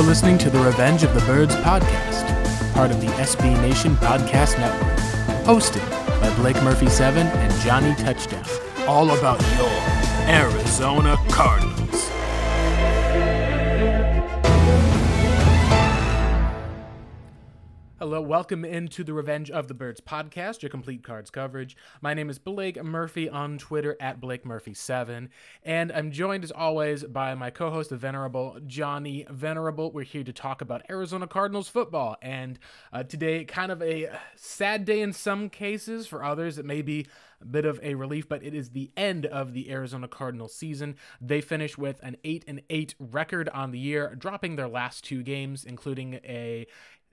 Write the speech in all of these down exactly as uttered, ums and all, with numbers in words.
You're listening to the Revenge of the Birds podcast, part of the S B Nation podcast network, hosted by Blake Murphy Seven and Johnny Touchdown. All about your Arizona Cardinals. Hello, welcome into the Revenge of the Birds podcast, your complete Cards coverage. My name is Blake Murphy on Twitter, at Blake Murphy Seven, and I'm joined as always by my co-host, the Venerable Johnny Venerable. We're here to talk about Arizona Cardinals football, and uh, today, kind of a sad day in some cases. For others, it may be a bit of a relief, but it is the end of the Arizona Cardinals season. They finish with an eight and eight record on the year, dropping their last two games, including a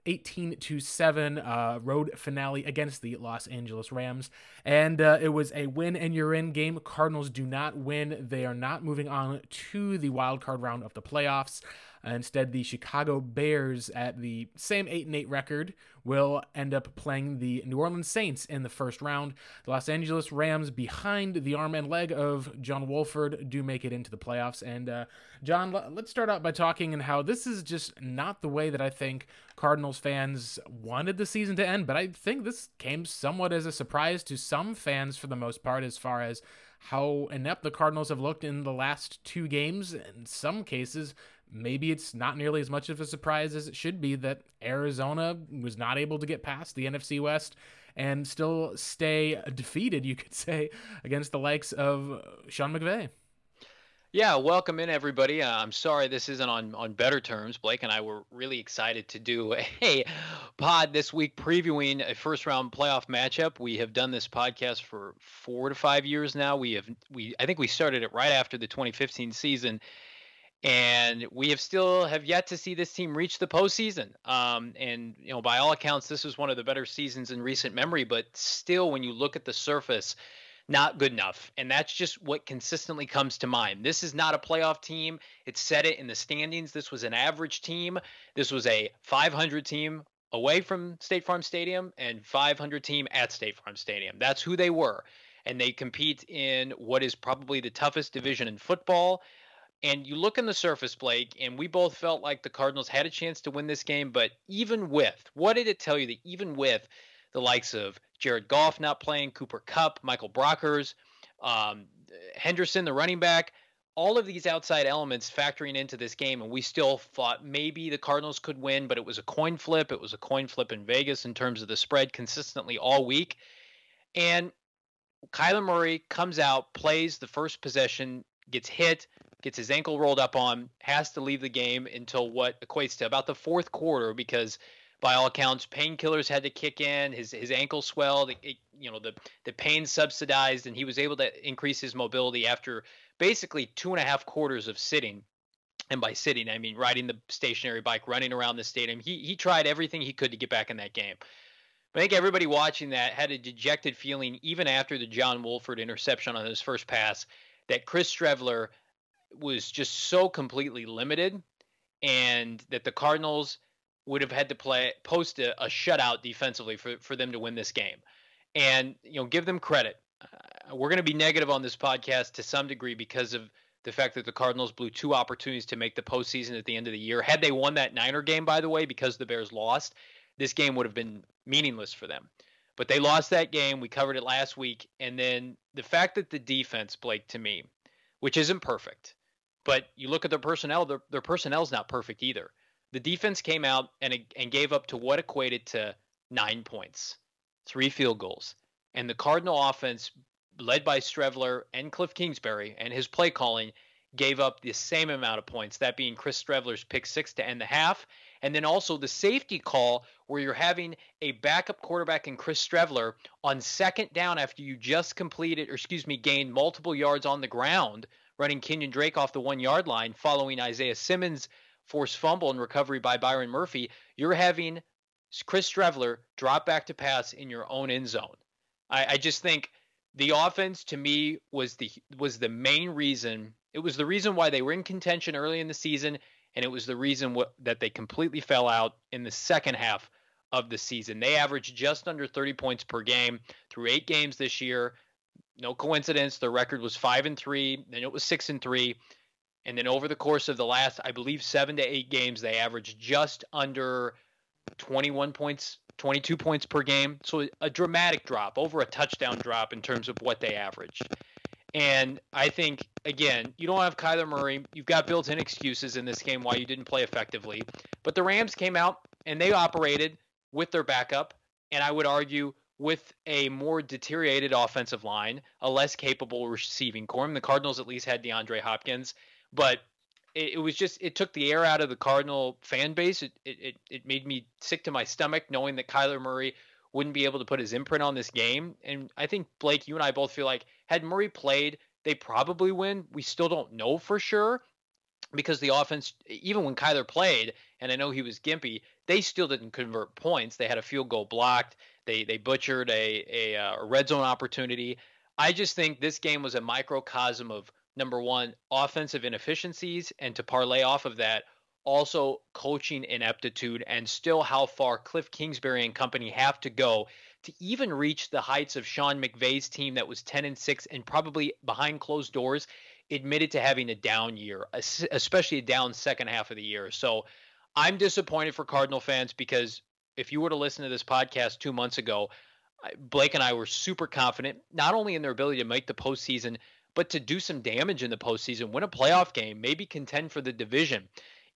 eighteen to seven uh, road finale against the Los Angeles Rams. And uh, it was a win and you're in game. Cardinals do not win. They are not moving on to the wild card round of the playoffs. Instead, the Chicago Bears, at the same eight and eight record, will end up playing the New Orleans Saints in the first round. The Los Angeles Rams, behind the arm and leg of John Wolford, do make it into the playoffs. And uh, John, let's start out by talking and how this is just not the way that I think Cardinals fans wanted the season to end, but I think this came somewhat as a surprise to some fans for the most part, as far as how inept the Cardinals have looked in the last two games. In some cases, maybe it's not nearly as much of a surprise as it should be that Arizona was not able to get past the N F C West and still stay defeated, you could say, against the likes of Sean McVay. Yeah, welcome in, everybody. Uh, I'm sorry this isn't on, on better terms. Blake and I were really excited to do a pod this week previewing a first-round playoff matchup. We have done this podcast for four to five years now. We have we I think we started it right after the twenty fifteen season, and we have still have yet to see this team reach the postseason. Um, and you know, by all accounts, this was one of the better seasons in recent memory. But still, when you look at the surface, not good enough. And that's just what consistently comes to mind. This is not a playoff team. It said it in the standings. This was an average team. This was a five hundred team away from State Farm Stadium and five hundred team at State Farm Stadium. That's who they were. And they compete in what is probably the toughest division in football. And you look on the surface, Blake, and we both felt like the Cardinals had a chance to win this game. But even with, what did it tell you that even with the likes of Jared Goff not playing, Cooper Kupp, Michael Brockers, um, Henderson, the running back, all of these outside elements factoring into this game, and we still thought maybe the Cardinals could win, but it was a coin flip. It was a coin flip in Vegas in terms of the spread consistently all week. And Kyler Murray comes out, plays the first possession, gets hit, gets his ankle rolled up on, has to leave the game until what equates to about the fourth quarter, because by all accounts, painkillers had to kick in. His his ankle swelled. It, it, you know, the the pain subsidized, and he was able to increase his mobility after basically two and a half quarters of sitting. And by sitting, I mean riding the stationary bike, running around the stadium. He he tried everything he could to get back in that game. But I think everybody watching that had a dejected feeling, even after the John Wolford interception on his first pass, that Chris Streveler was just so completely limited, and that the Cardinals would have had to play post a, a shutout defensively for, for them to win this game. And, you know, give them credit. Uh, we're going to be negative on this podcast to some degree because of the fact that the Cardinals blew two opportunities to make the postseason at the end of the year. Had they won that Niner game, by the way, because the Bears lost, this game would have been meaningless for them. But they lost that game. We covered it last week. And then the fact that the defense, Blake, to me, which isn't perfect, but you look at their personnel, their, their personnel's not perfect either. The defense came out and and gave up to what equated to nine points, three field goals. And the Cardinal offense, led by Streveler and Kliff Kingsbury and his play calling, gave up the same amount of points, that being Chris Streveler's pick six to end the half. And then also the safety call where you're having a backup quarterback in Chris Streveler on second down after you just completed, or excuse me, gained multiple yards on the ground, running Kenyon Drake off the one-yard line following Isaiah Simmons' forced fumble and recovery by Byron Murphy. You're having Chris Streveler drop back to pass in your own end zone. I, I just think the offense, to me, was the was the main reason. It was the reason why they were in contention early in the season, and it was the reason what, that they completely fell out in the second half of the season. They averaged just under thirty points per game through eight games this year. No coincidence, their record was five and three, then it was six and three. And then over the course of the last, I believe, seven to eight games, they averaged just under twenty-one points, twenty-two points per game. So a dramatic drop, over a touchdown drop in terms of what they averaged. And I think, again, you don't have Kyler Murray. You've got built-in excuses in this game why you didn't play effectively. But the Rams came out and they operated with their backup, and I would argue with a more deteriorated offensive line, a less capable receiving corps. And the Cardinals at least had DeAndre Hopkins, but it, it was just, it took the air out of the Cardinal fan base. It, it it made me sick to my stomach knowing that Kyler Murray wouldn't be able to put his imprint on this game. And I think, Blake, you and I both feel like had Murray played, they probably win. We still don't know for sure because the offense, even when Kyler played, and I know he was gimpy, they still didn't convert points. They had a field goal blocked. They they butchered a, a, a red zone opportunity. I just think this game was a microcosm of, number one, offensive inefficiencies, and to parlay off of that, also coaching ineptitude and still how far Kliff Kingsbury and company have to go to even reach the heights of Sean McVay's team that was ten and six and probably behind closed doors admitted to having a down year, especially a down second half of the year. So I'm disappointed for Cardinal fans because if you were to listen to this podcast two months ago, Blake and I were super confident, not only in their ability to make the postseason, but to do some damage in the postseason, win a playoff game, maybe contend for the division.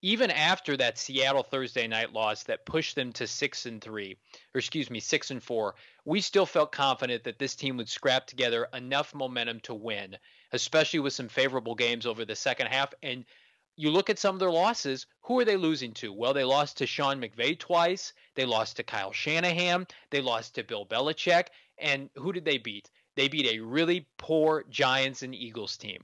Even after that Seattle Thursday night loss that pushed them to six and three, or excuse me, six and four, we still felt confident that this team would scrap together enough momentum to win, especially with some favorable games over the second half. And you look at some of their losses, who are they losing to? Well, they lost to Sean McVay twice. They lost to Kyle Shanahan. They lost to Bill Belichick. And who did they beat? They beat a really poor Giants and Eagles team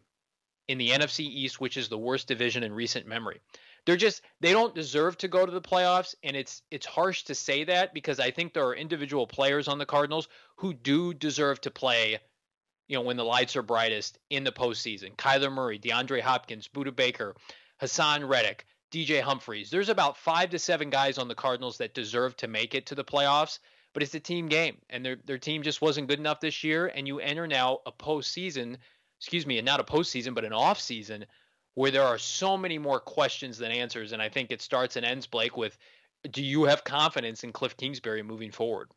in the N F C East, which is the worst division in recent memory. They're just, they don't deserve to go to the playoffs, and it's it's harsh to say that because I think there are individual players on the Cardinals who do deserve to play, you know, when the lights are brightest in the postseason. Kyler Murray, DeAndre Hopkins, Buda Baker, Haason Reddick, D J Humphries. There's about five to seven guys on the Cardinals that deserve to make it to the playoffs, but it's a team game, and their their team just wasn't good enough this year, and you enter now a postseason, excuse me, and not a postseason, but an offseason where there are so many more questions than answers. And I think it starts and ends, Blake, with do you have confidence in Kliff Kingsbury moving forward?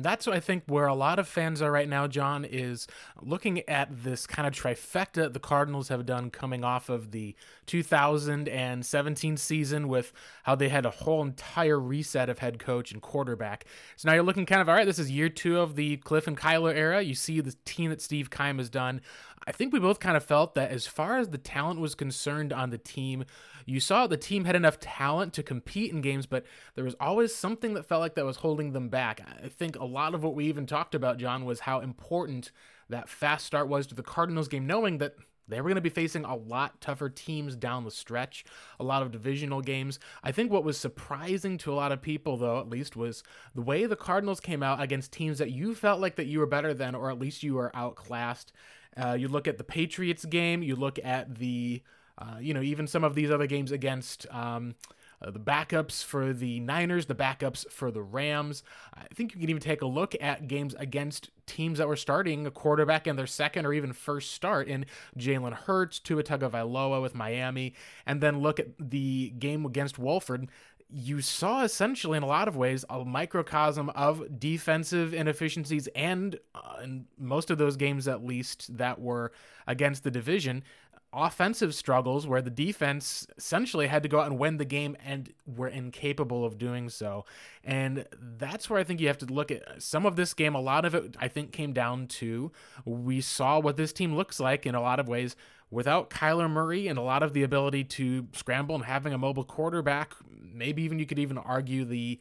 That's, I think, where a lot of fans are right now, John, is looking at this kind of trifecta the Cardinals have done coming off of the two thousand seventeen season with how they had a whole entire reset of head coach and quarterback. So now you're looking kind of, all right, this is year two of the Kliff and Kyler era. You see the team that Steve Keim has done. I think we both kind of felt that as far as the talent was concerned on the team, you saw the team had enough talent to compete in games, but there was always something that felt like that was holding them back. I think a lot of what we even talked about, John, was how important that fast start was to the Cardinals game, knowing that they were going to be facing a lot tougher teams down the stretch, a lot of divisional games. I think what was surprising to a lot of people, though, at least, was the way the Cardinals came out against teams that you felt like that you were better than, or at least you were outclassed. Uh, you look at the Patriots game, you look at the, uh, you know, even some of these other games against um, uh, the backups for the Niners, the backups for the Rams. I think you can even take a look at games against teams that were starting a quarterback in their second or even first start in Jalen Hurts, Tua Tagovailoa with Miami, and then look at the game against Wolford. You saw essentially in a lot of ways a microcosm of defensive inefficiencies and uh, in most of those games, at least, that were against the division, offensive struggles where the defense essentially had to go out and win the game and were incapable of doing so. And that's where I think you have to look at some of this game. A lot of it, I think, came down to we saw what this team looks like in a lot of ways without Kyler Murray and a lot of the ability to scramble and having a mobile quarterback. Maybe even you could even argue the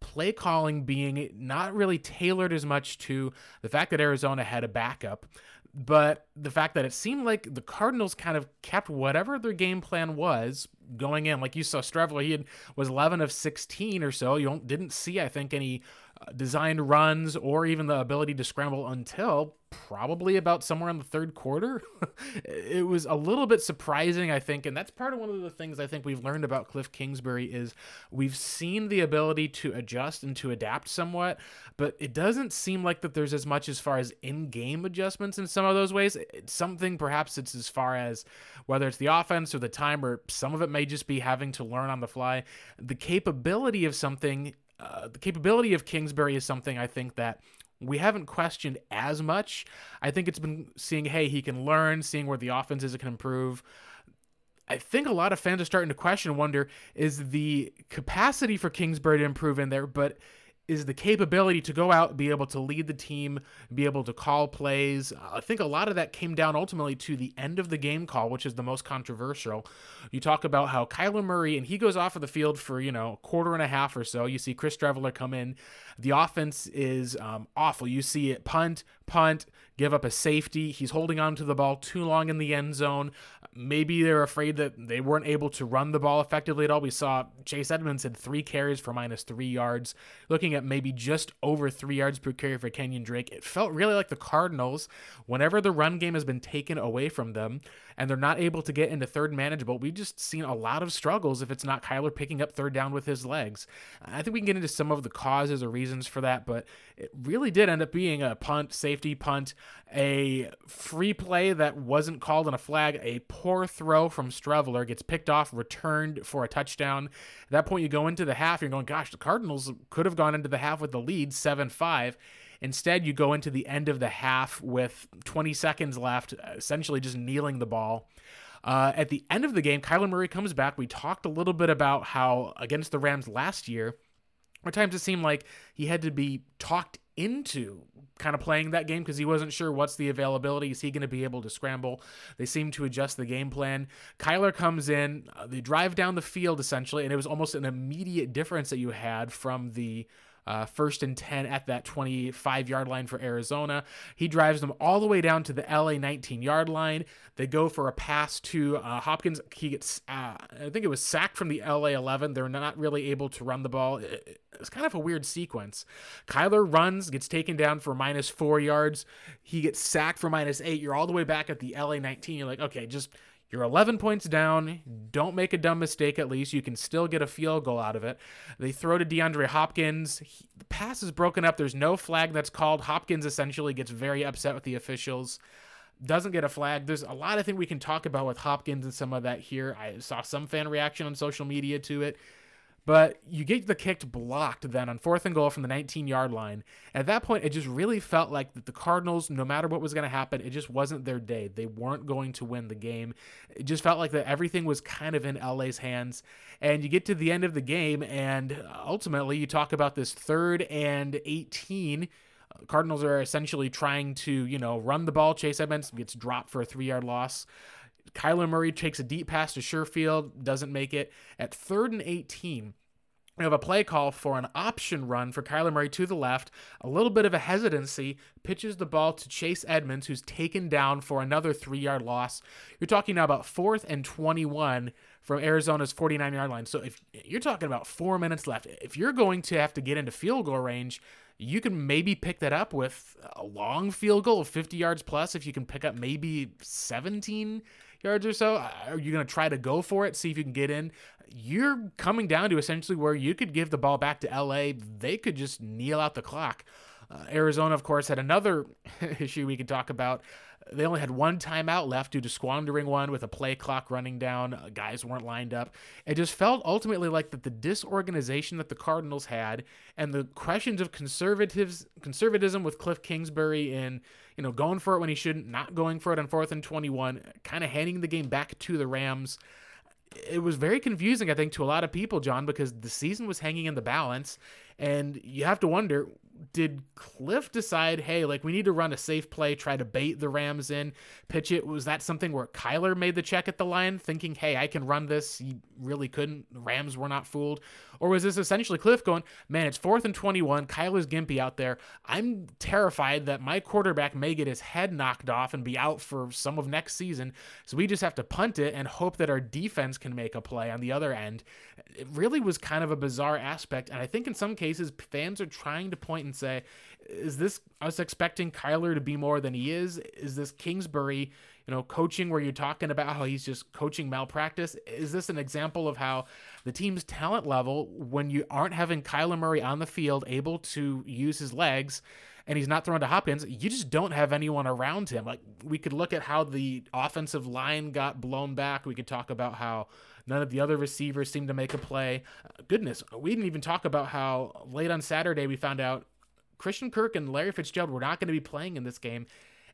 play calling being not really tailored as much to the fact that Arizona had a backup, but the fact that it seemed like the Cardinals kind of kept whatever their game plan was going in. Like you saw Streveler, he had, was eleven of sixteen or so. You don't, didn't see, I think, any uh, designed runs, or even the ability to scramble until probably about somewhere in the third quarter. It was a little bit surprising, I think, and that's part of one of the things I think we've learned about Kliff Kingsbury is we've seen the ability to adjust and to adapt somewhat, but it doesn't seem like that there's as much as far as in-game adjustments in some of those ways. It's something perhaps it's as far as whether it's the offense or the time, or some of it may just be having to learn on the fly. The capability of something, uh, the capability of Kingsbury is something I think that we haven't questioned as much. I think it's been seeing, hey, he can learn, seeing where the offense is, it can improve. I think a lot of fans are starting to question, wonder, is the capacity for Kingsbury to improve in there, but is the capability to go out, be able to lead the team, be able to call plays? I think a lot of that came down ultimately to the end of the game call, which is the most controversial. You talk about how Kyler Murray, and he goes off of the field for, you know, a quarter and a half or so. You see Chris Streveler come in. The offense is um, awful. You see it punt, punt, give up a safety. He's holding on to the ball too long in the end zone. Maybe they're afraid that they weren't able to run the ball effectively at all. We saw Chase Edmonds had three carries for minus three yards, looking at maybe just over three yards per carry for Kenyon Drake. It felt really like the Cardinals, whenever the run game has been taken away from them and they're not able to get into third manageable, we've just seen a lot of struggles if it's not Kyler picking up third down with his legs. I think we can get into some of the causes or reasons for that, but it really did end up being a punt, safety, punt, a free play that wasn't called on a flag, a poor throw from Streveler, gets picked off, returned for a touchdown. At that point, you go into the half, you're going, gosh, the Cardinals could have gone into the half with the lead, seven five. Instead, you go into the end of the half with twenty seconds left, essentially just kneeling the ball. Uh, at the end of the game, Kyler Murray comes back. We talked a little bit about how against the Rams last year, at times it seemed like he had to be talked into kind of playing that game because he wasn't sure what's the availability. Is he going to be able to scramble? They seem to adjust the game plan. Kyler comes in, uh, they drive down the field essentially, and it was almost an immediate difference that you had from the uh, first and ten at that twenty-five yard line for Arizona. He drives them all the way down to the L A nineteen yard line. They go for a pass to uh, Hopkins. He gets, uh, I think it was sacked from the L A eleven. They're not really able to run the ball. It, it's kind of a weird sequence. Kyler runs, gets taken down for minus four yards. He gets sacked for minus eight. You're all the way back at the L A nineteen. You're like, okay, just, you're eleven points down. Don't make a dumb mistake at least. You can still get a field goal out of it. They throw to DeAndre Hopkins. He, the pass is broken up. There's no flag that's called. Hopkins essentially gets very upset with the officials. Doesn't get a flag. There's a lot I think we can talk about with Hopkins and some of that here. I saw some fan reaction on social media to it. But you get the kick blocked then on fourth and goal from the nineteen yard line. At that point, it just really felt like that the Cardinals, no matter what was going to happen, it just wasn't their day. They weren't going to win the game. It just felt like that everything was kind of in L A's hands. And you get to the end of the game, and ultimately you talk about this third and eighteen. Cardinals are essentially trying to, you know, run the ball. Chase Edmonds gets dropped for a three yard loss. Kyler Murray takes a deep pass to Sherfield, doesn't make it. At third and eighteen, we have a play call for an option run for Kyler Murray to the left. A little bit of a hesitancy, pitches the ball to Chase Edmonds, who's taken down for another three yard loss. You're talking now about fourth and twenty-one from Arizona's forty-nine yard line. So if you're talking about four minutes left, if you're going to have to get into field goal range, you can maybe pick that up with a long field goal of fifty yards plus. If you can pick up maybe seventeen yards or so, are you going to try to go for it, see if you can get in? You're coming down to essentially where you could give the ball back to L A. They could just kneel out the clock. Uh, Arizona, of course, had another issue we could talk about. They only had one timeout left due to squandering one with a play clock running down. Uh, guys weren't lined up. It just felt ultimately like that the disorganization that the Cardinals had and the questions of conservatives, conservatism with Kliff Kingsbury and, you know, going for it when he shouldn't, not going for it on fourth and twenty-one, kind of handing the game back to the Rams. It was very confusing, I think, to a lot of people, John, because the season was hanging in the balance. And you have to wonder, did Kliff decide, hey, like, we need to run a safe play, try to bait the Rams in, pitch it? Was that something where Kyler made the check at the line thinking, hey, I can run this? He really couldn't. The Rams were not fooled. Or was this essentially Kliff going, man, it's fourth and twenty-one. Kyler's gimpy out there. I'm terrified that my quarterback may get his head knocked off and be out for some of next season. So we just have to punt it and hope that our defense can make a play on the other end. It really was kind of a bizarre aspect. And I think in some cases, cases, fans are trying to point and say, is this us expecting Kyler to be more than he is? Is this Kingsbury, you know, coaching where you're talking about how he's just coaching malpractice? Is this an example of how the team's talent level, when you aren't having Kyler Murray on the field able to use his legs, and he's not throwing to Hopkins, you just don't have anyone around him. Like, we could look at how the offensive line got blown back. We could talk about how none of the other receivers seemed to make a play. Goodness, we didn't even talk about how late on Saturday we found out Christian Kirk and Larry Fitzgerald were not going to be playing in this game,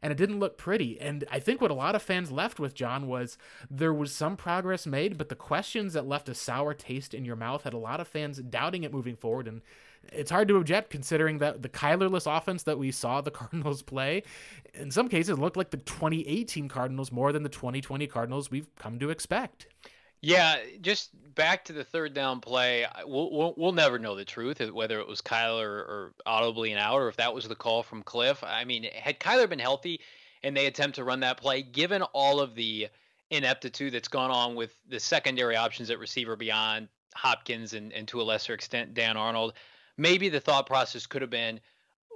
and it didn't look pretty. And I think what a lot of fans left with, John, was there was some progress made, but the questions that left a sour taste in your mouth had a lot of fans doubting it moving forward. And it's hard to object, considering that the Kylerless offense that we saw the Cardinals play in some cases looked like the twenty eighteen Cardinals more than the twenty twenty Cardinals we've come to expect. Yeah, just back to the third down play, we'll, we'll, we'll never know the truth, whether it was Kyler or audibly an out, or if that was the call from Kliff. I mean, had Kyler been healthy and they attempt to run that play, given all of the ineptitude that's gone on with the secondary options at receiver beyond Hopkins and, and to a lesser extent Dan Arnold, maybe the thought process could have been,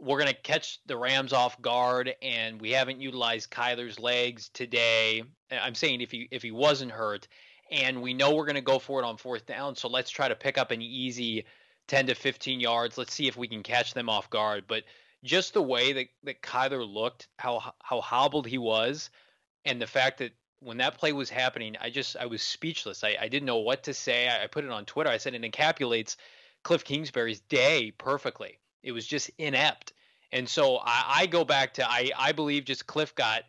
we're going to catch the Rams off guard, and we haven't utilized Kyler's legs today. I'm saying if he, if he wasn't hurt, and we know we're going to go for it on fourth down, so let's try to pick up an easy ten to fifteen yards. Let's see if we can catch them off guard. But just the way that, that Kyler looked, how how hobbled he was, and the fact that when that play was happening, I just I was speechless. I, I didn't know what to say. I, I put it on Twitter. I said it encapsulates Kliff Kingsbury's day perfectly. It was just inept. And so I, I go back to, I, I believe just Kliff got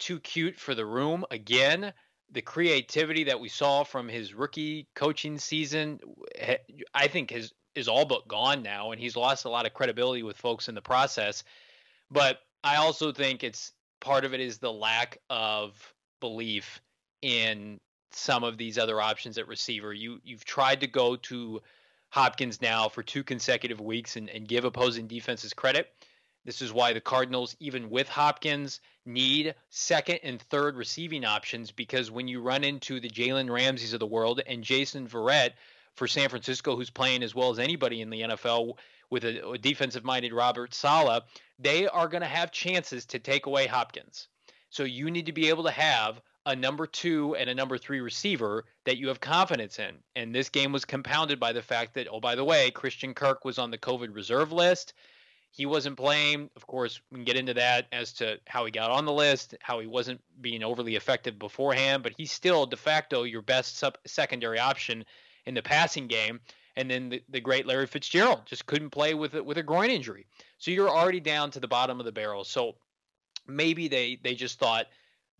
too cute for the room again. The creativity that we saw from his rookie coaching season, I think has, is all but gone now, and he's lost a lot of credibility with folks in the process. But I also think it's part of it is the lack of belief in some of these other options at receiver. You, you've tried to go to Hopkins now for two consecutive weeks and, and give opposing defenses credit. This is why the Cardinals, even with Hopkins, need second and third receiving options, because when you run into the Jalen Ramseys of the world and Jason Verrett for San Francisco, who's playing as well as anybody in the N F L with a, a defensive-minded Robert Saleh, they are going to have chances to take away Hopkins. So you need to be able to have a number two and a number three receiver that you have confidence in. And this game was compounded by the fact that, oh, by the way, Christian Kirk was on the COVID reserve list. He wasn't playing. Of course, we can get into that as to how he got on the list, how he wasn't being overly effective beforehand, but he's still de facto your best sub- secondary option in the passing game. And then the, the great Larry Fitzgerald just couldn't play with it, with a groin injury. So you're already down to the bottom of the barrel. So maybe they, they just thought,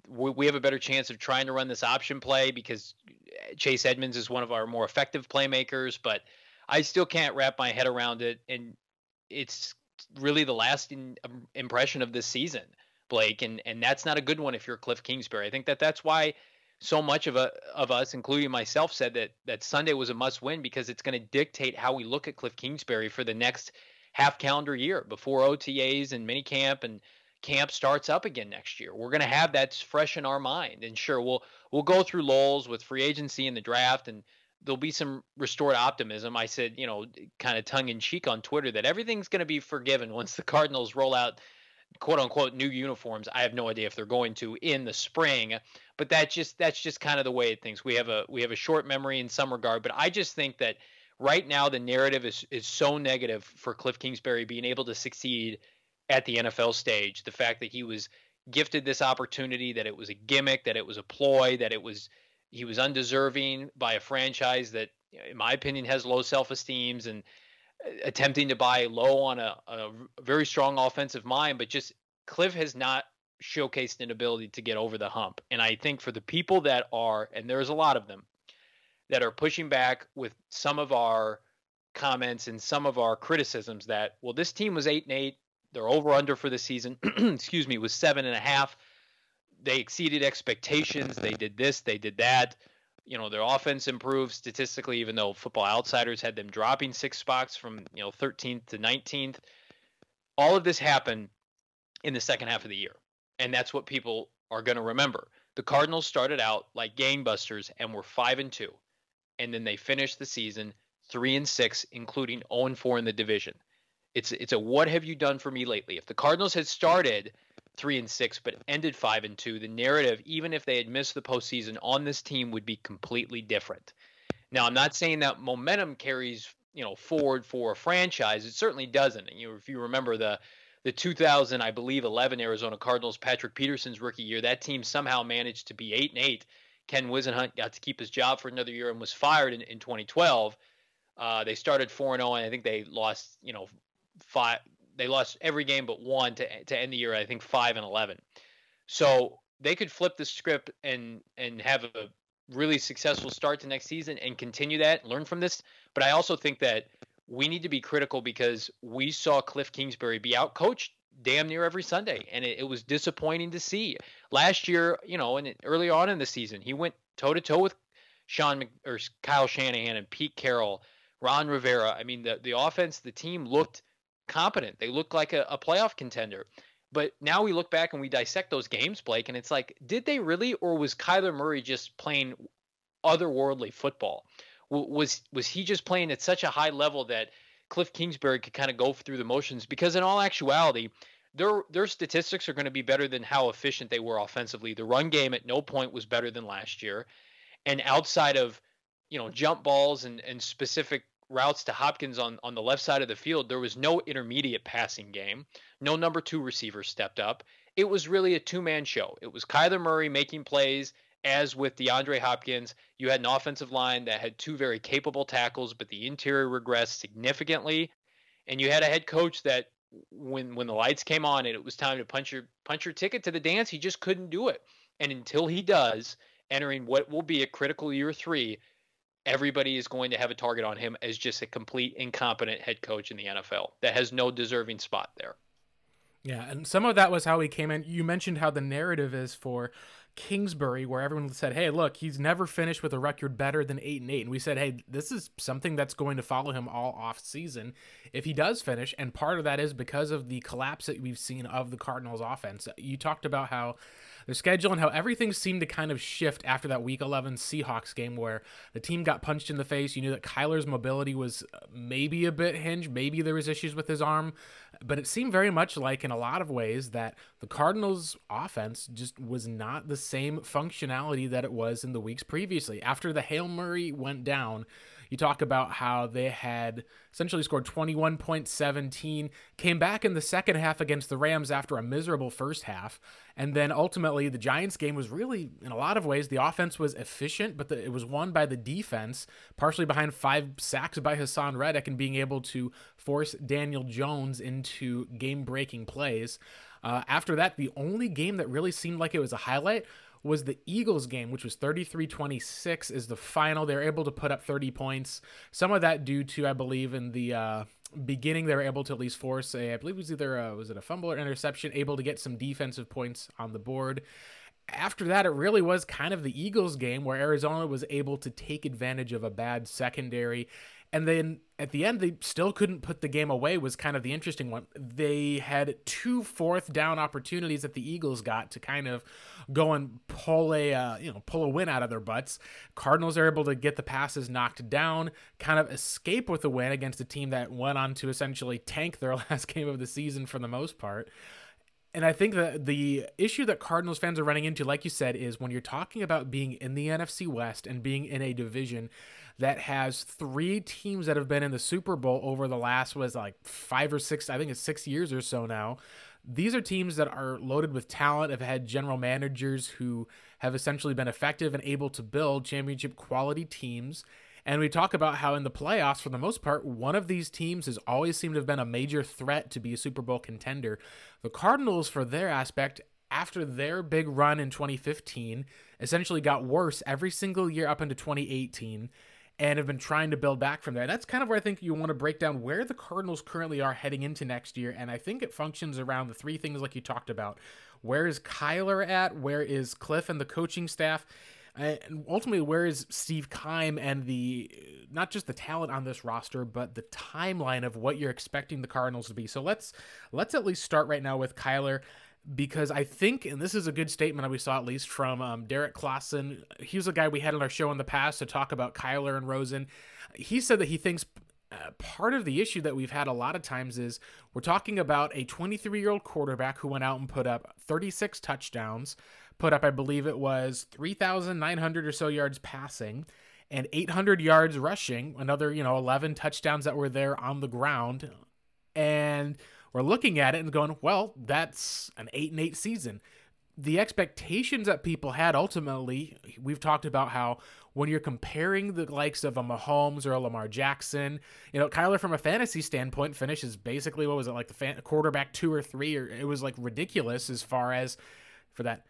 we have a better chance of trying to run this option play because Chase Edmonds is one of our more effective playmakers, but I still can't wrap my head around it. And it's really the lasting impression of this season, Blake. And, and that's not a good one if you're Kliff Kingsbury. I think that that's why so much of a, of us, including myself, said that, that Sunday was a must win, because it's going to dictate how we look at Kliff Kingsbury for the next half calendar year before O T As and minicamp and camp starts up again next year. We're going to have that fresh in our mind. And sure, we'll we'll go through lulls with free agency and the draft, and there'll be some restored optimism. I said, you know, kind of tongue in cheek on Twitter, that everything's going to be forgiven once the Cardinals roll out quote unquote new uniforms. I have no idea if they're going to in the spring, but that just that's just kind of the way it thinks. We have a we have a short memory in some regard, but I just think that right now the narrative is is so negative for Kliff Kingsbury being able to succeed at the N F L stage. The fact that he was gifted this opportunity, that it was a gimmick, that it was a ploy, that it was he was undeserving by a franchise that, in my opinion, has low self-esteem and attempting to buy low on a, a very strong offensive mind. But just Kliff has not showcased an ability to get over the hump. And I think for the people that are, and there's a lot of them, that are pushing back with some of our comments and some of our criticisms that, well, this team was eight and eight. Their over-under for the season, excuse me, was seven and a half. They exceeded expectations. They did this. They did that. You know, their offense improved statistically, even though Football Outsiders had them dropping six spots from, you know, thirteenth to nineteenth. All of this happened in the second half of the year, and that's what people are going to remember. The Cardinals started out like gangbusters and were five and two, and then they finished the season three and six, including oh and four in the division. It's it's a what have you done for me lately? If the Cardinals had started three and six but ended five and two, the narrative, even if they had missed the postseason on this team, would be completely different. Now, I'm not saying that momentum carries, you know, forward for a franchise. It certainly doesn't. And you know, if you remember the the two thousand, I believe, eleven Arizona Cardinals, Patrick Peterson's rookie year, that team somehow managed to be eight and eight. Ken Wisenhunt got to keep his job for another year and was fired in, in twenty twelve. Uh, they started four and zero, and I think they lost, you know, five. They lost every game but one to to end the year. I think five and eleven. So they could flip the script and and have a really successful start to next season and continue that, learn from this. But I also think that we need to be critical because we saw Kliff Kingsbury be outcoached damn near every Sunday, and it, it was disappointing to see. Last year, you know, and early on in the season, he went toe to toe with Sean Mc, or Kyle Shanahan and Pete Carroll, Ron Rivera. I mean, the the offense, the team looked competent. They looked like a, a playoff contender. But now we look back and we dissect those games, Blake, and it's like, did they really, or was Kyler Murray just playing otherworldly football? Was was he just playing at such a high level that Kliff Kingsbury could kind of go through the motions? Because in all actuality, their their statistics are going to be better than how efficient they were offensively. The run game at no point was better than last year. And outside of, you know, jump balls and, and specific routes to Hopkins on, on the left side of the field, there was no intermediate passing game. No number two receiver stepped up. It was really a two-man show. It was Kyler Murray making plays. As with DeAndre Hopkins, you had an offensive line that had two very capable tackles, but the interior regressed significantly. And you had a head coach that when when the lights came on and it was time to punch your, punch your ticket to the dance, he just couldn't do it. And until he does, entering what will be a critical year three, everybody is going to have a target on him as just a complete incompetent head coach in the N F L that has no deserving spot there. Yeah, and some of that was how he came in. You mentioned how the narrative is for Kingsbury, where everyone said, hey, look, he's never finished with a record better than eight and eight. And we said, hey, this is something that's going to follow him all off season if he does finish. And part of that is because of the collapse that we've seen of the Cardinals offense. You talked about how their schedule and how everything seemed to kind of shift after that week eleven Seahawks game where the team got punched in the face. You knew that Kyler's mobility was maybe a bit hinged. Maybe there was issues with his arm, but it seemed very much like in a lot of ways that the Cardinals offense just was not the same functionality that it was in the weeks previously. After the Hail Murray went down, you talk about how they had essentially scored twenty-one points, seventeen, came back in the second half against the Rams after a miserable first half. And then ultimately the Giants game was really, in a lot of ways, the offense was efficient, but the, it was won by the defense, partially behind five sacks by Haason Reddick and being able to force Daniel Jones into game-breaking plays. Uh, after that, the only game that really seemed like it was a highlight was the Eagles game, which was thirty-three twenty-six is the final. They were able to put up thirty points. Some of that due to, I believe, in the uh, beginning, they were able to at least force a, I believe it was either a, was it a fumble or interception, able to get some defensive points on the board. After that, it really was kind of the Eagles game where Arizona was able to take advantage of a bad secondary. And then at the end, they still couldn't put the game away was kind of the interesting one. They had two fourth down opportunities that the Eagles got to kind of go and pull a, uh, you know, pull a win out of their butts. Cardinals are able to get the passes knocked down, kind of escape with a win against a team that went on to essentially tank their last game of the season for the most part. And I think that the issue that Cardinals fans are running into, like you said, is when you're talking about being in the N F C West and being in a division that has three teams that have been in the Super Bowl over the last was like five or six, I think it's six years or so now. These are teams that are loaded with talent, have had general managers who have essentially been effective and able to build championship quality teams. And we talk about how in the playoffs, for the most part, one of these teams has always seemed to have been a major threat to be a Super Bowl contender. The Cardinals, for their aspect, after their big run in twenty fifteen, essentially got worse every single year up into twenty eighteen and have been trying to build back from there. That's kind of where I think you want to break down where the Cardinals currently are heading into next year. And I think it functions around the three things like you talked about. Where is Kyler at? Where is Kliff and the coaching staff? And ultimately, where is Steve Keim and the not just the talent on this roster, but the timeline of what you're expecting the Cardinals to be? So let's let's at least start right now with Kyler. because I think, and this is a good statement we saw at least from um, Derek Claassen. He was a guy we had on our show in the past to talk about Kyler and Rosen. He said that he thinks uh, part of the issue that we've had a lot of times is we're talking about a twenty-three-year-old quarterback who went out and put up thirty-six touchdowns, put up, I believe it was three thousand nine hundred or so yards passing, and eight hundred yards rushing, another, you know, eleven touchdowns that were there on the ground. And we're looking at it and going, well, that's an eight and eight season. The expectations that people had ultimately, we've talked about how when you're comparing the likes of a Mahomes or a Lamar Jackson, you know, Kyler from a fantasy standpoint finishes basically, what was it, like the fan, quarterback two or three, or it was like ridiculous as far as for that.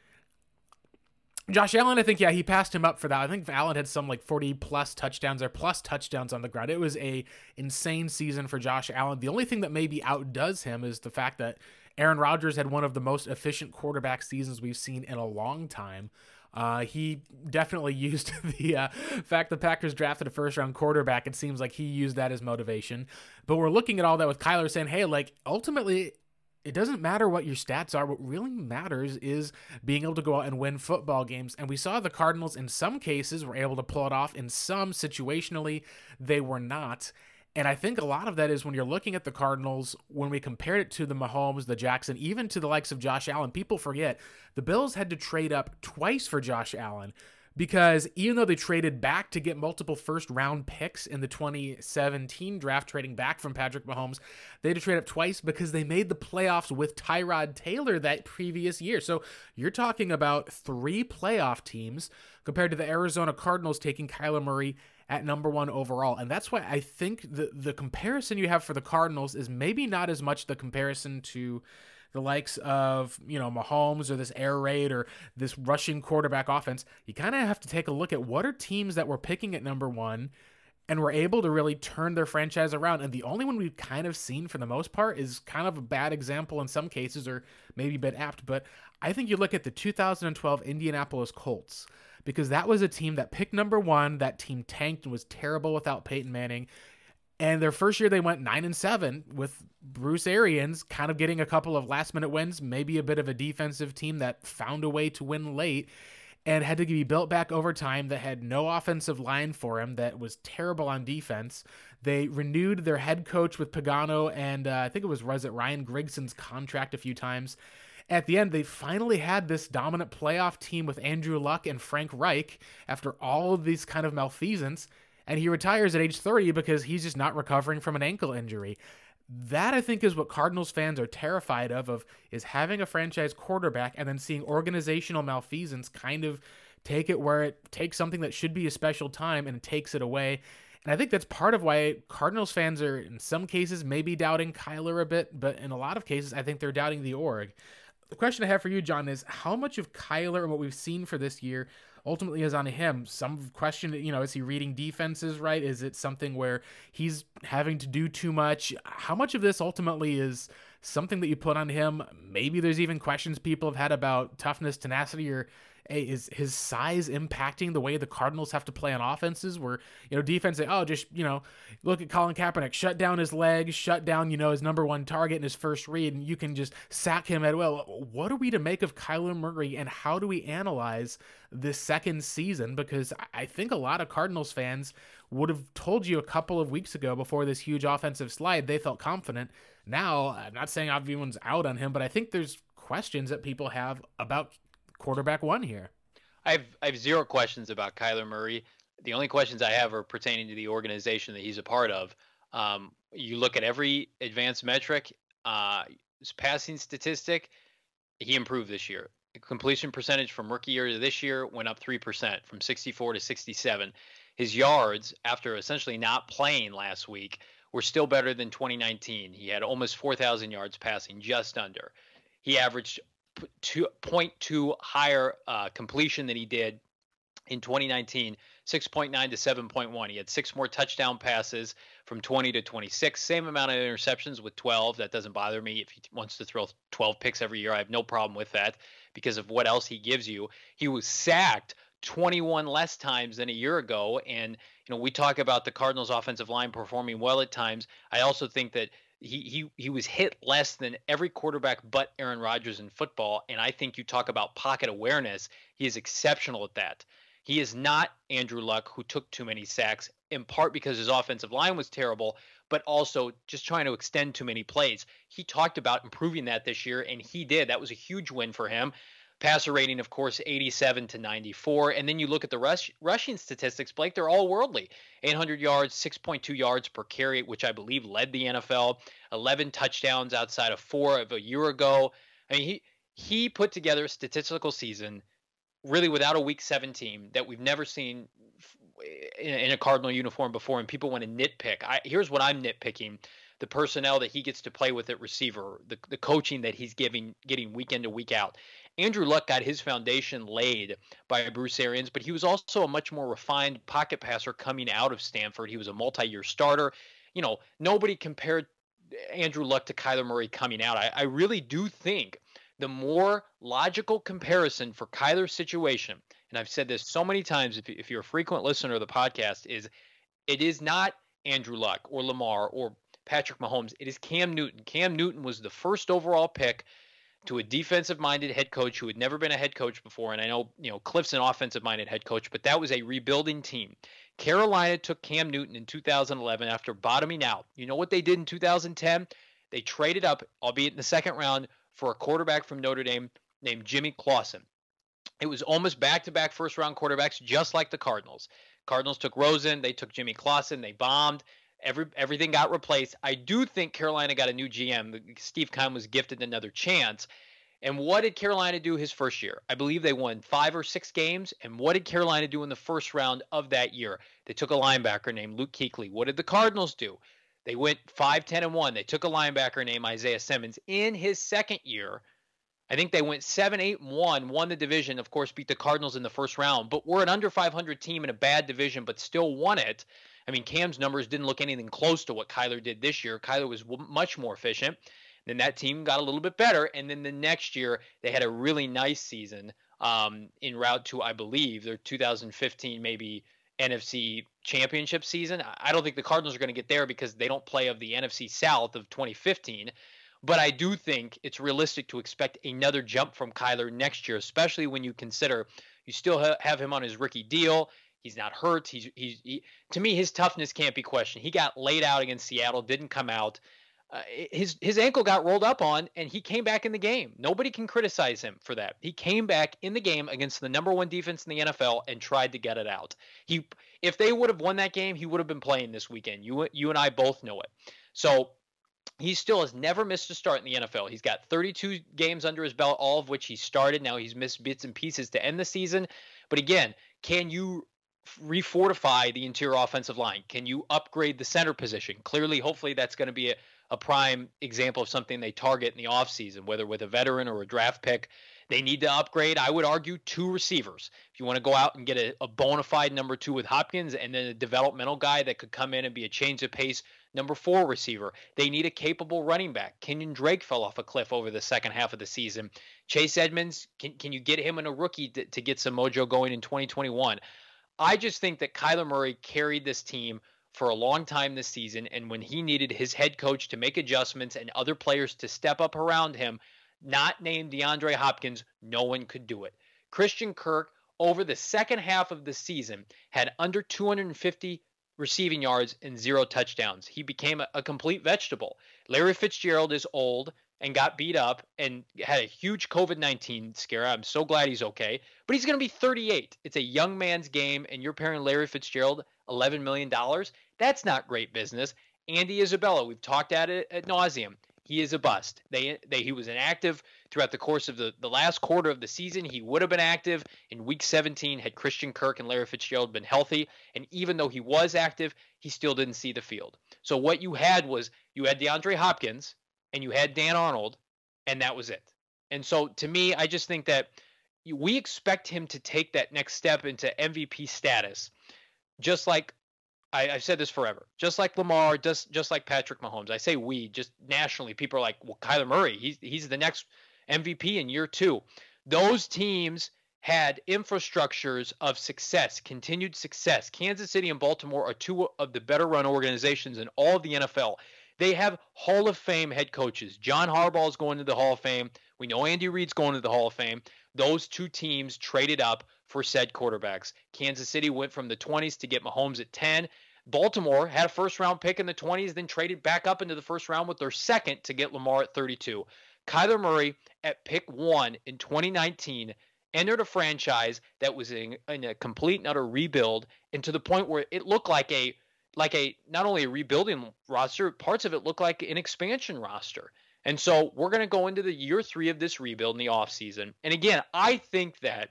Josh Allen, I think, yeah, he passed him up for that. I think Allen had some like forty-plus touchdowns or plus touchdowns on the ground. It was a insane season for Josh Allen. The only thing that maybe outdoes him is the fact that Aaron Rodgers had one of the most efficient quarterback seasons we've seen in a long time. Uh, he definitely used the uh, fact the Packers drafted a first-round quarterback. It seems like he used that as motivation. But we're looking at all that with Kyler saying, hey, like, ultimately – it doesn't matter what your stats are. What really matters is being able to go out and win football games. And we saw the Cardinals in some cases were able to pull it off. In some, situationally, they were not. And I think a lot of that is when you're looking at the Cardinals, when we compared it to the Mahomes, the Jackson, even to the likes of Josh Allen, people forget the Bills had to trade up twice for Josh Allen. Because even though they traded back to get multiple first-round picks in the twenty seventeen draft, trading back from Patrick Mahomes, they had to trade up twice because they made the playoffs with Tyrod Taylor that previous year. So you're talking about three playoff teams compared to the Arizona Cardinals taking Kyler Murray at number one overall. And that's why I think the, the comparison you have for the Cardinals is maybe not as much the comparison to the likes of, you know, Mahomes or this air raid or this rushing quarterback offense. You kind of have to take a look at what are teams that were picking at number one and were able to really turn their franchise around. And the only one we've kind of seen for the most part is kind of a bad example in some cases, or maybe a bit apt. But I think you look at the two thousand twelve Indianapolis Colts, because that was a team that picked number one. That team tanked and was terrible without Peyton Manning. And their first year, they went nine and seven with Bruce Arians kind of getting a couple of last-minute wins, maybe a bit of a defensive team that found a way to win late and had to be built back over time, that had no offensive line for him, that was terrible on defense. They renewed their head coach with Pagano, and uh, I think it was, was it Ryan Grigson's contract a few times. At the end, they finally had this dominant playoff team with Andrew Luck and Frank Reich after all of these kind of malfeasance. And he retires at age thirty because he's just not recovering from an ankle injury. That, I think, is what Cardinals fans are terrified of, of is having a franchise quarterback and then seeing organizational malfeasance kind of take it where it takes something that should be a special time and takes it away. And I think that's part of why Cardinals fans are, in some cases, maybe doubting Kyler a bit, but in a lot of cases, I think they're doubting the org. The question I have for you, John, is how much of Kyler and what we've seen for this year ultimately is on him? Some question, you know, is he reading defenses right? Is it something where he's having to do too much? How much of this ultimately is something that you put on him? Maybe there's even questions people have had about toughness, tenacity, or hey, is his size impacting the way the Cardinals have to play on offenses where, you know, defense say, oh, just, you know, look at Colin Kaepernick, shut down his legs, shut down, you know, his number one target in his first read, and you can just sack him at will. What are we to make of Kyler Murray, and how do we analyze this second season? Because I think a lot of Cardinals fans would have told you a couple of weeks ago before this huge offensive slide, they felt confident. Now, I'm not saying everyone's out on him, but I think there's questions that people have about quarterback one here. I've I've zero questions about Kyler Murray. The only questions I have are pertaining to the organization that he's a part of. Um, you look at every advanced metric, uh, his passing statistic, he improved this year. The completion percentage from rookie year to this year went up three percent from sixty-four to sixty-seven. His yards, after essentially not playing last week, were still better than twenty nineteen. He had almost four thousand yards passing, just under. He averaged two point two higher uh, completion than he did in twenty nineteen, six point nine to seven point one. He had six more touchdown passes from twenty to twenty-six, same amount of interceptions with twelve. That doesn't bother me. If he wants to throw twelve picks every year, I have no problem with that because of what else he gives you. He was sacked twenty-one less times than a year ago. And, you know, we talk about the Cardinals offensive line performing well at times. I also think that He he he was hit less than every quarterback but Aaron Rodgers in football, and I think you talk about pocket awareness. He is exceptional at that. He is not Andrew Luck, who took too many sacks, in part because his offensive line was terrible, but also just trying to extend too many plays. He talked about improving that this year, and he did. That was a huge win for him. Passer rating, of course, eighty-seven to ninety-four. And then you look at the rush, rushing statistics, Blake, they're all worldly. eight hundred yards, six point two yards per carry, which I believe led the N F L. eleven touchdowns outside of four of a year ago. I mean, he, he put together a statistical season really without a Week seven team that we've never seen in, in a Cardinal uniform before, and people want to nitpick. I, here's what I'm nitpicking. The personnel that he gets to play with at receiver, the, the coaching that he's giving, getting week in to week out. Andrew Luck got his foundation laid by Bruce Arians, but he was also a much more refined pocket passer coming out of Stanford. He was a multi-year starter. You know, nobody compared Andrew Luck to Kyler Murray coming out. I, I really do think the more logical comparison for Kyler's situation, and I've said this so many times, if, if you're a frequent listener of the podcast, is it is not Andrew Luck or Lamar or Patrick Mahomes. It is Cam Newton. Cam Newton was the first overall pick to a defensive-minded head coach who had never been a head coach before. And I know, you know, Kliff's an offensive-minded head coach, but that was a rebuilding team. Carolina took Cam Newton in two thousand eleven after bottoming out. You know what they did in two thousand ten? They traded up, albeit in the second round, for a quarterback from Notre Dame named Jimmy Clausen. It was almost back-to-back first-round quarterbacks, just like the Cardinals. Cardinals took Rosen. They took Jimmy Clausen. They bombed. Every, everything got replaced. I do think Carolina got a new G M. Steve Keim was gifted another chance. And what did Carolina do his first year? I believe they won five or six games. And what did Carolina do in the first round of that year? They took a linebacker named Luke Kuechly. What did the Cardinals do? They went five, ten, and one. They took a linebacker named Isaiah Simmons in his second year. I think they went seven, eight, and one, won the division, of course, beat the Cardinals in the first round, but were an under five hundred team in a bad division, but still won it. I mean, Cam's numbers didn't look anything close to what Kyler did this year. Kyler was w- much more efficient. Then that team got a little bit better, and then the next year they had a really nice season um, in route to, I believe, their two thousand fifteen maybe N F C championship season. I don't think the Cardinals are going to get there because they don't play of the N F C South of twenty fifteen. But I do think it's realistic to expect another jump from Kyler next year, especially when you consider you still ha- have him on his rookie deal. He's not hurt. He's, he's he, to me, his toughness can't be questioned. He got laid out against Seattle, didn't come out. Uh, his his ankle got rolled up on, and he came back in the game. Nobody can criticize him for that. He came back in the game against the number one defense in the N F L and tried to get it out. He, if they would have won that game, he would have been playing this weekend. You you and I both know it. So he still has never missed a start in the N F L. He's got thirty-two games under his belt, all of which he started. Now he's missed bits and pieces to end the season. But again, can you refortify the interior offensive line? Can you upgrade the center position? Clearly, hopefully that's going to be a, a prime example of something they target in the offseason, whether with a veteran or a draft pick. They need to upgrade, I would argue, two receivers. If you want to go out and get a, a bona fide number two with Hopkins and then a developmental guy that could come in and be a change of pace number four receiver, they need a capable running back. Kenyon Drake fell off a cliff over the second half of the season. Chase Edmonds, can, can you get him and a rookie to, to get some mojo going in twenty twenty-one? I just think that Kyler Murray carried this team for a long time this season, and when he needed his head coach to make adjustments and other players to step up around him, not named DeAndre Hopkins, no one could do it. Christian Kirk, over the second half of the season, had under two hundred fifty receiving yards and zero touchdowns. He became a, a complete vegetable. Larry Fitzgerald is old and got beat up and had a huge covid nineteen scare. I'm so glad he's okay. But he's going to be thirty-eight. It's a young man's game, and you're paying Larry Fitzgerald eleven million dollars. That's not great business. Andy Isabella, we've talked at it ad nauseum. He is a bust. They, they, he was inactive throughout the course of the, the last quarter of the season. He would have been active in Week seventeen had Christian Kirk and Larry Fitzgerald been healthy. And even though he was active, he still didn't see the field. So what you had was you had DeAndre Hopkins, and you had Dan Arnold, and that was it. And so, to me, I just think that we expect him to take that next step into M V P status, just like I, I've said this forever, just like Lamar, just just like Patrick Mahomes. I say we, just nationally, people are like, well, Kyler Murray, he's, he's the next M V P in year two. Those teams had infrastructures of success, continued success. Kansas City and Baltimore are two of the better-run organizations in all of the N F L. They have Hall of Fame head coaches. John Harbaugh is going to the Hall of Fame. We know Andy Reid's going to the Hall of Fame. Those two teams traded up for said quarterbacks. Kansas City went from the twenties to get Mahomes at ten. Baltimore had a first-round pick in the twenties, then traded back up into the first round with their second to get Lamar at thirty-two. Kyler Murray at pick one in twenty nineteen entered a franchise that was in, in a complete and utter rebuild, and to the point where it looked like a like a not only a rebuilding roster, parts of it looked like an expansion roster. And so we're going to go into the year three of this rebuild in the offseason. And again, I think that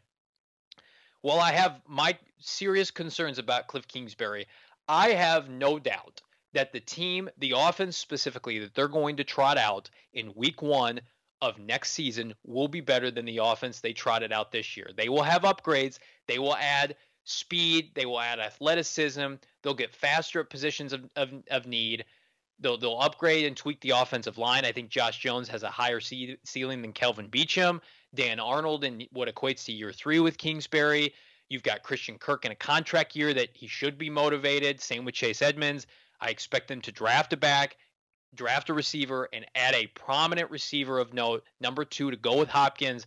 while I have my serious concerns about Kliff Kingsbury, I have no doubt that the team, the offense specifically, that they're going to trot out in week one of next season will be better than the offense they trotted out this year. They will have upgrades. They will add speed. They will add athleticism. They'll get faster at positions of, of, of need. They'll, they'll upgrade and tweak the offensive line. I think Josh Jones has a higher ce- ceiling than Kelvin Beachum. Dan Arnold in what equates to year three with Kingsbury. You've got Christian Kirk in a contract year that he should be motivated. Same with Chase Edmonds. I expect them to draft a back, draft a receiver, and add a prominent receiver of note, number two, to go with Hopkins.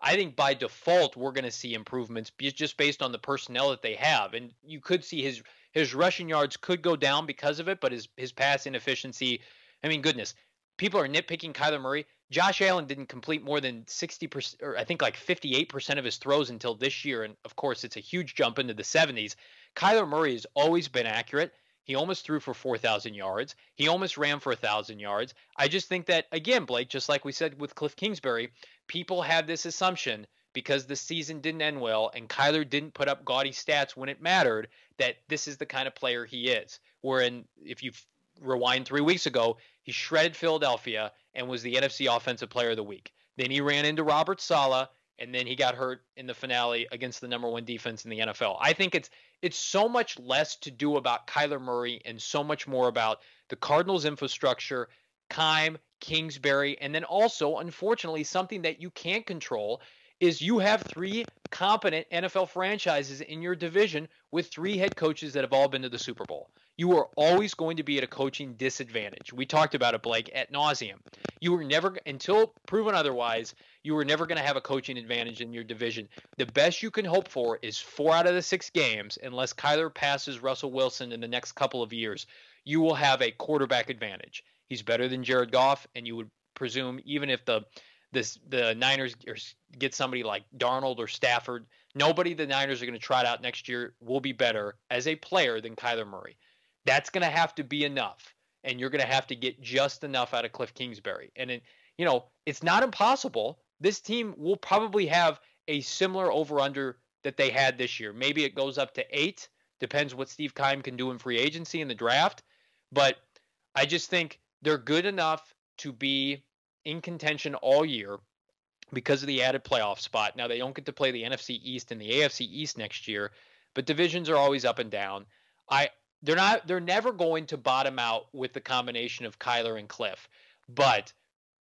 I think by default, we're going to see improvements just based on the personnel that they have. And you could see his his rushing yards could go down because of it, but his, his pass inefficiency, I mean, goodness, people are nitpicking Kyler Murray. Josh Allen didn't complete more than sixty percent, or I think like fifty-eight percent of his throws until this year. And of course, it's a huge jump into the seventies. Kyler Murray has always been accurate. He almost threw for four thousand yards. He almost ran for one thousand yards. I just think that, again, Blake, just like we said with Kliff Kingsbury, people have this assumption because the season didn't end well and Kyler didn't put up gaudy stats when it mattered that this is the kind of player he is. Wherein, if you rewind three weeks ago, he shredded Philadelphia and was the N F C Offensive Player of the Week. Then he ran into Robert Saleh, and then he got hurt in the finale against the number one defense in the N F L. I think it's it's so much less to do about Kyler Murray and so much more about the Cardinals infrastructure, Keim, Kingsbury, and then also, unfortunately, something that you can't control is you have three competent N F L franchises in your division with three head coaches that have all been to the Super Bowl. You are always going to be at a coaching disadvantage. We talked about it, Blake, ad nauseum. You were never, until proven otherwise, you were never going to have a coaching advantage in your division. The best you can hope for is four out of the six games, unless Kyler passes Russell Wilson in the next couple of years, you will have a quarterback advantage. He's better than Jared Goff, and you would presume even if the this the Niners get somebody like Darnold or Stafford, nobody the Niners are going to trot out next year will be better as a player than Kyler Murray. That's going to have to be enough, and you're going to have to get just enough out of Kliff Kingsbury. And, it, you know, it's not impossible. This team will probably have a similar over-under that they had this year. Maybe it goes up to eight. Depends what Steve Keim can do in free agency in the draft. But I just think they're good enough to be in contention all year because of the added playoff spot. Now, they don't get to play the N F C East and the A F C East next year, but divisions are always up and down. I They're not. They're never going to bottom out with the combination of Kyler and Kliff. But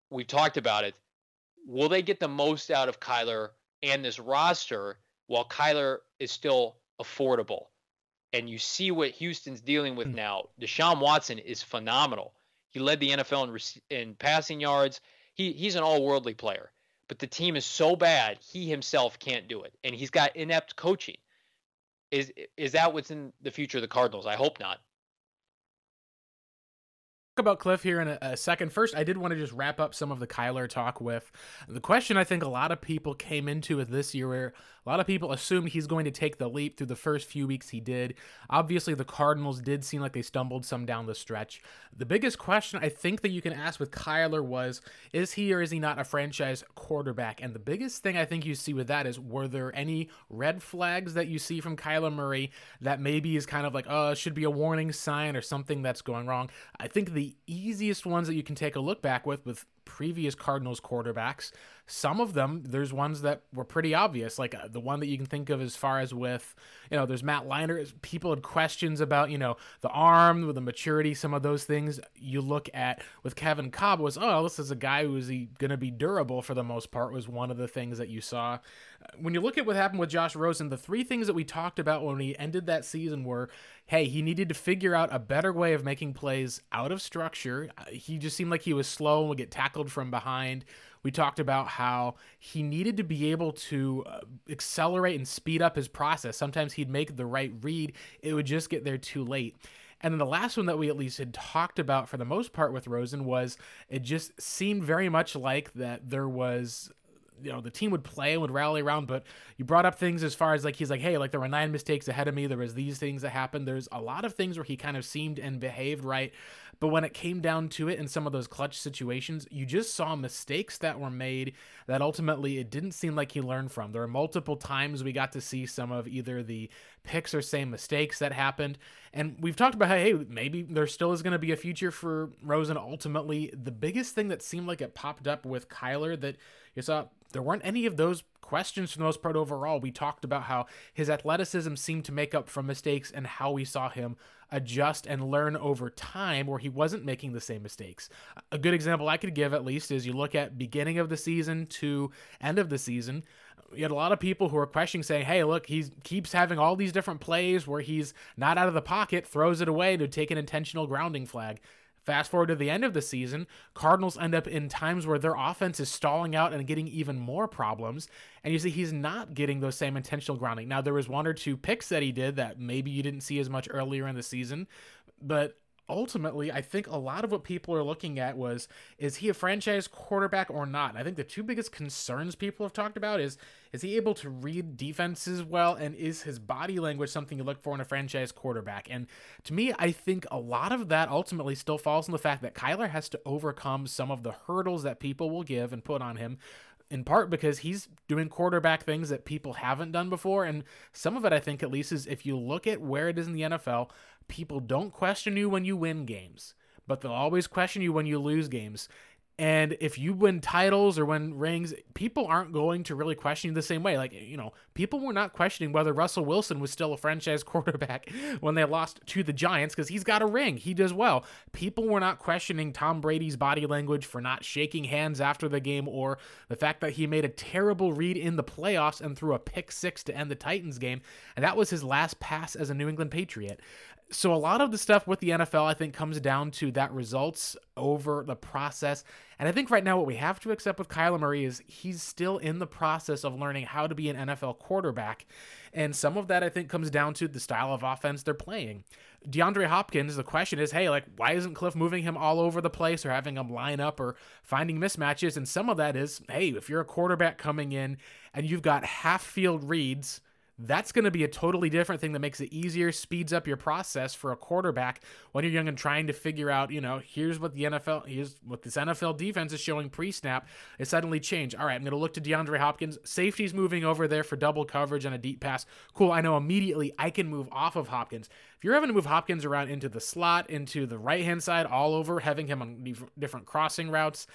we've talked about it. Will they get the most out of Kyler and this roster while Kyler is still affordable? And you see what Houston's dealing with now. Deshaun Watson is phenomenal. He led the N F L in, in passing yards. He he's an all-worldly player. But the team is so bad, he himself can't do it. And he's got inept coaching. Is is that what's in the future of the Cardinals? I hope not. Talk about Kliff here in a, a second. First, I did want to just wrap up some of the Kyler talk with the question I think a lot of people came into it this year where a lot of people assumed he's going to take the leap through the first few weeks he did. Obviously, the Cardinals did seem like they stumbled some down the stretch. The biggest question I think that you can ask with Kyler was, is he or is he not a franchise quarterback? And the biggest thing I think you see with that is, were there any red flags that you see from Kyler Murray that maybe is kind of like, oh, it should be a warning sign or something that's going wrong? I think the easiest ones that you can take a look back with, with previous Cardinals quarterbacks, some of them, there's ones that were pretty obvious, like uh, the one that you can think of as far as with, you know, there's Matt Leinart. People had questions about, you know, the arm, with the maturity, some of those things. You look at with Kevin Cobb was, oh, this is a guy who is he going to be durable for the most part, was one of the things that you saw. When you look at what happened with Josh Rosen, the three things that we talked about when he ended that season were, hey, he needed to figure out a better way of making plays out of structure. He just seemed like he was slow and would get tackled from behind. We talked about how he needed to be able to uh, accelerate and speed up his process. Sometimes he'd make the right read. It would just get there too late. And then the last one that we at least had talked about for the most part with Rosen was it just seemed very much like that there was, you know, the team would play and would rally around, but you brought up things as far as like, he's like, hey, like there were nine mistakes ahead of me. There was these things that happened. There's a lot of things where he kind of seemed and behaved right. But when it came down to it in some of those clutch situations, you just saw mistakes that were made that ultimately it didn't seem like he learned from. There were multiple times we got to see some of either the picks or same mistakes that happened. And we've talked about how, hey, maybe there still is going to be a future for Rosen. Ultimately, the biggest thing that seemed like it popped up with Kyler that you saw, there weren't any of those questions for the most part overall. We talked about how his athleticism seemed to make up for mistakes and how we saw him adjust and learn over time where he wasn't making the same mistakes. A good example I could give at least is you look at beginning of the season to end of the season. You had a lot of people who are questioning saying, hey, look, he keeps having all these different plays where he's not out of the pocket, throws it away to take an intentional grounding flag. Fast forward to the end of the season, Cardinals end up in times where their offense is stalling out and getting even more problems. And you see he's not getting those same intentional grounding. Now, there was one or two picks that he did that maybe you didn't see as much earlier in the season. But ultimately, I think a lot of what people are looking at was, is he a franchise quarterback or not? And I think the two biggest concerns people have talked about is, is he able to read defenses well? And is his body language something you look for in a franchise quarterback? And to me, I think a lot of that ultimately still falls on the fact that Kyler has to overcome some of the hurdles that people will give and put on him, in part because he's doing quarterback things that people haven't done before. And some of it, I think, at least, is if you look at where it is in the N F L, people don't question you when you win games, but they'll always question you when you lose games. And if you win titles or win rings, people aren't going to really question you the same way. Like, you know, people were not questioning whether Russell Wilson was still a franchise quarterback when they lost to the Giants because he's got a ring. He does well. People were not questioning Tom Brady's body language for not shaking hands after the game or the fact that he made a terrible read in the playoffs and threw a pick six to end the Titans game. And that was his last pass as a New England Patriot. So a lot of the stuff with the N F L, I think, comes down to that results over the process. And I think right now what we have to accept with Kyler Murray is he's still in the process of learning how to be an N F L quarterback. And some of that, I think, comes down to the style of offense they're playing. DeAndre Hopkins, the question is, hey, like, why isn't Kliff moving him all over the place or having him line up or finding mismatches? And some of that is, hey, if you're a quarterback coming in and you've got half-field reads, that's going to be a totally different thing that makes it easier, speeds up your process for a quarterback when you're young and trying to figure out, you know, here's what the N F L, here's what this N F L defense is showing pre-snap. It suddenly changed. All right, I'm going to look to DeAndre Hopkins. Safety's moving over there for double coverage on a deep pass. Cool, I know immediately I can move off of Hopkins. If you're having to move Hopkins around into the slot, into the right-hand side, all over, having him on different crossing routes,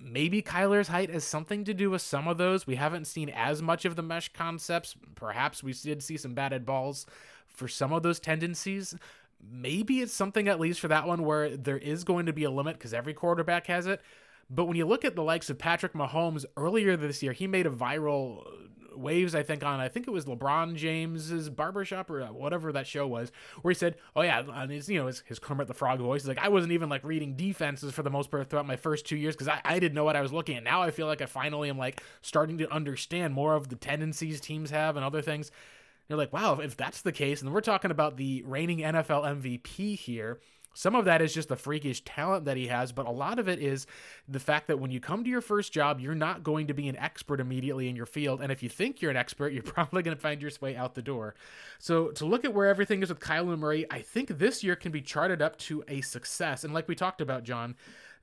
maybe Kyler's height has something to do with some of those. We haven't seen as much of the mesh concepts. Perhaps we We did see some batted balls for some of those tendencies. Maybe it's something, at least for that one, where there is going to be a limit because every quarterback has it. But when you look at the likes of Patrick Mahomes earlier this year, he made a viral waves, I think, on, I think it was LeBron James's Barbershop or whatever that show was, where he said, oh yeah, and his, you know, his, his Kermit the Frog voice is like, I wasn't even like reading defenses for the most part throughout my first two years because I, I didn't know what I was looking at. Now I feel like I finally am like starting to understand more of the tendencies teams have and other things. And you're like, wow, if that's the case, and we're talking about the reigning N F L M V P here, some of that is just the freakish talent that he has, but a lot of it is the fact that when you come to your first job, you're not going to be an expert immediately in your field, and if you think you're an expert, you're probably going to find your way out the door. So to look at where everything is with Kyler Murray, I think this year can be charted up to a success, and like we talked about, John,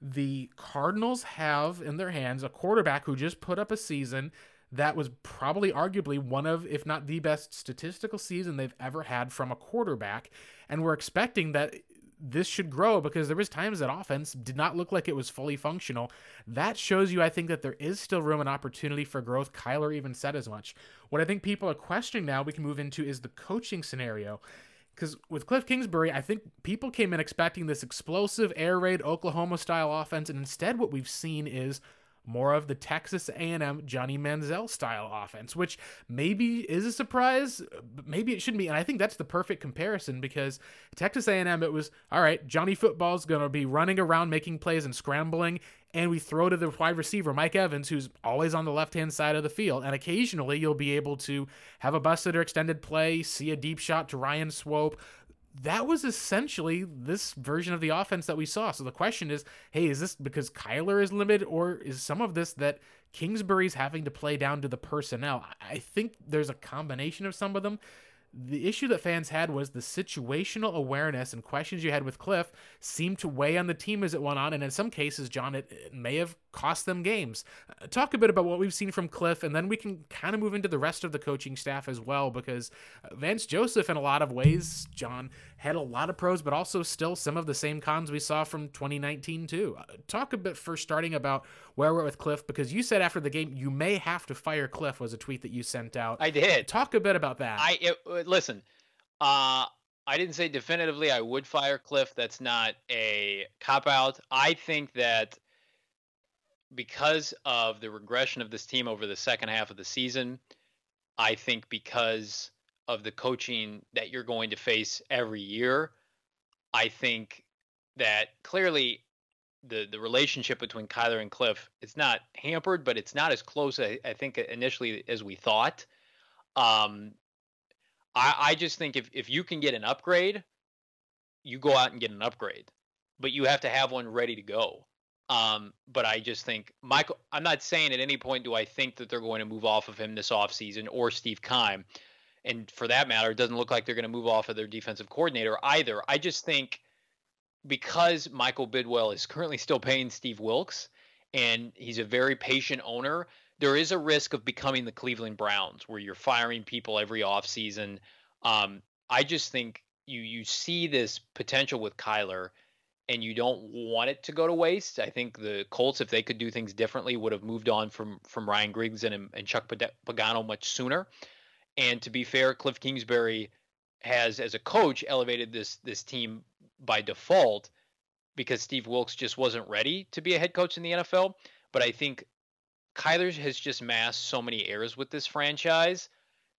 the Cardinals have in their hands a quarterback who just put up a season that was probably arguably one of, if not the best statistical season they've ever had from a quarterback, and we're expecting that this should grow, because there was times that offense did not look like it was fully functional. That shows you, I think, that there is still room and opportunity for growth. Kyler even said as much. What I think people are questioning now, we can move into, is the coaching scenario. Because with Kliff Kingsbury, I think people came in expecting this explosive air raid Oklahoma-style offense, and instead what we've seen is more of the Texas A and M Johnny Manziel-style offense, which maybe is a surprise, but maybe it shouldn't be. And I think that's the perfect comparison, because Texas A and M, it was, all right, Johnny Football's going to be running around making plays and scrambling, and we throw to the wide receiver, Mike Evans, who's always on the left-hand side of the field. And occasionally you'll be able to have a busted or extended play, see a deep shot to Ryan Swope. That was essentially this version of the offense that we saw. So the question is, hey, is this because Kyler is limited, or is some of this that Kingsbury's having to play down to the personnel? I think there's a combination of some of them. The issue that fans had was the situational awareness and questions you had with Kliff seemed to weigh on the team as it went on, and in some cases, John, it, it may have cost them games. Uh, talk a bit about what we've seen from Kliff, and then we can kind of move into the rest of the coaching staff as well, because Vance Joseph, in a lot of ways, John, had a lot of pros, but also still some of the same cons we saw from twenty nineteen, too. Uh, talk a bit first, starting about where we're at with Kliff, because you said after the game, you may have to fire Kliff, was a tweet that you sent out. I did. Talk a bit about that. I it, it, Listen, uh, I didn't say definitively I would fire Kliff. That's not a cop-out. I think that because of the regression of this team over the second half of the season, I think because of the coaching that you're going to face every year, I think that clearly the, the relationship between Kyler and Kliff is not hampered, but it's not as close, I, I think, initially as we thought. Um I, I just think if, if you can get an upgrade, you go out and get an upgrade, but you have to have one ready to go. Um, but I just think Michael, I'm not saying at any point do I think that they're going to move off of him this offseason, or Steve Keim. And for that matter, it doesn't look like they're going to move off of their defensive coordinator either. I just think because Michael Bidwell is currently still paying Steve Wilks, and he's a very patient owner, there is a risk of becoming the Cleveland Browns, where you're firing people every offseason. Um, I just think you you see this potential with Kyler, and you don't want it to go to waste. I think the Colts, if they could do things differently, would have moved on from from Ryan Griggs and, and Chuck Pagano much sooner. And to be fair, Kliff Kingsbury has, as a coach, elevated this this team by default because Steve Wilks just wasn't ready to be a head coach in the N F L. But I think Kyler has just masked so many errors with this franchise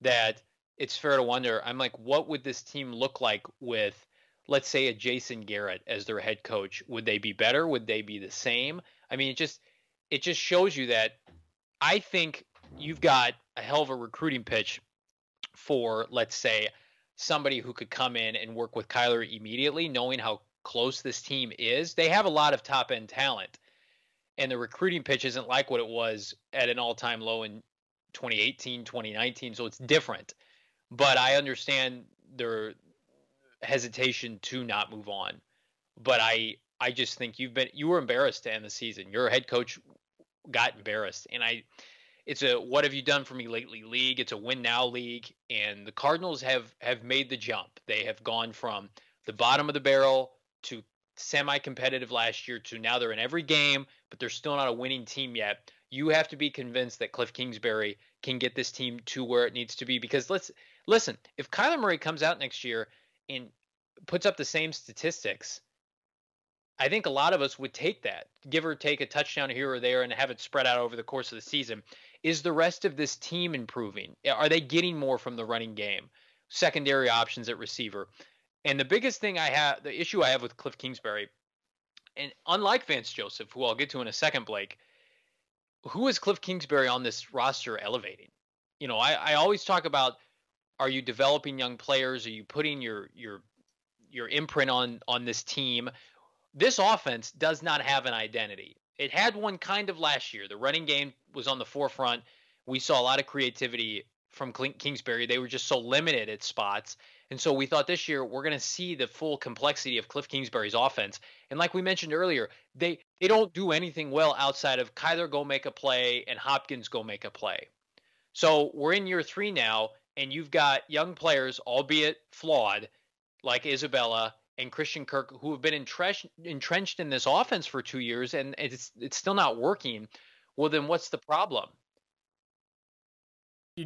that it's fair to wonder, I'm like, what would this team look like with, let's say, a Jason Garrett as their head coach? Would they be better? Would they be the same? I mean, it just, it just shows you that I think you've got a hell of a recruiting pitch for, let's say, somebody who could come in and work with Kyler immediately, knowing how close this team is. They have a lot of top end talent, and the recruiting pitch isn't like what it was at an all-time low in twenty eighteen, twenty nineteen, so it's different. But I understand their hesitation to not move on. But I, I just think you've been you were embarrassed to end the season. Your head coach got embarrassed, and I, it's a what have you done for me lately league. It's a win now league, and the Cardinals have have made the jump. They have gone from the bottom of the barrel to semi-competitive last year to now they're in every game, but they're still not a winning team yet. You have to be convinced that Kliff Kingsbury can get this team to where it needs to be, because let's listen, if Kyler Murray comes out next year and puts up the same statistics, I think a lot of us would take that, give or take a touchdown here or there, and have it spread out over the course of the season. Is the rest of this team improving? Are they getting more from the running game, secondary options at receiver? And the biggest thing I have, the issue I have with Kliff Kingsbury, and unlike Vance Joseph, who I'll get to in a second, Blake, who is Kliff Kingsbury on this roster elevating? You know, I, I always talk about, are you developing young players? Are you putting your your your imprint on on this team? This offense does not have an identity. It had one kind of last year. The running game was on the forefront. We saw a lot of creativity from Kingsbury. They were just so limited at spots. And so we thought this year we're going to see the full complexity of Kliff Kingsbury's offense. And like we mentioned earlier, they, they don't do anything well outside of Kyler go make a play and Hopkins go make a play. So we're in year three now, and you've got young players, albeit flawed, like Isabella and Christian Kirk, who have been entrenched, entrenched in this offense for two years, and it's it's still not working, well, then what's the problem?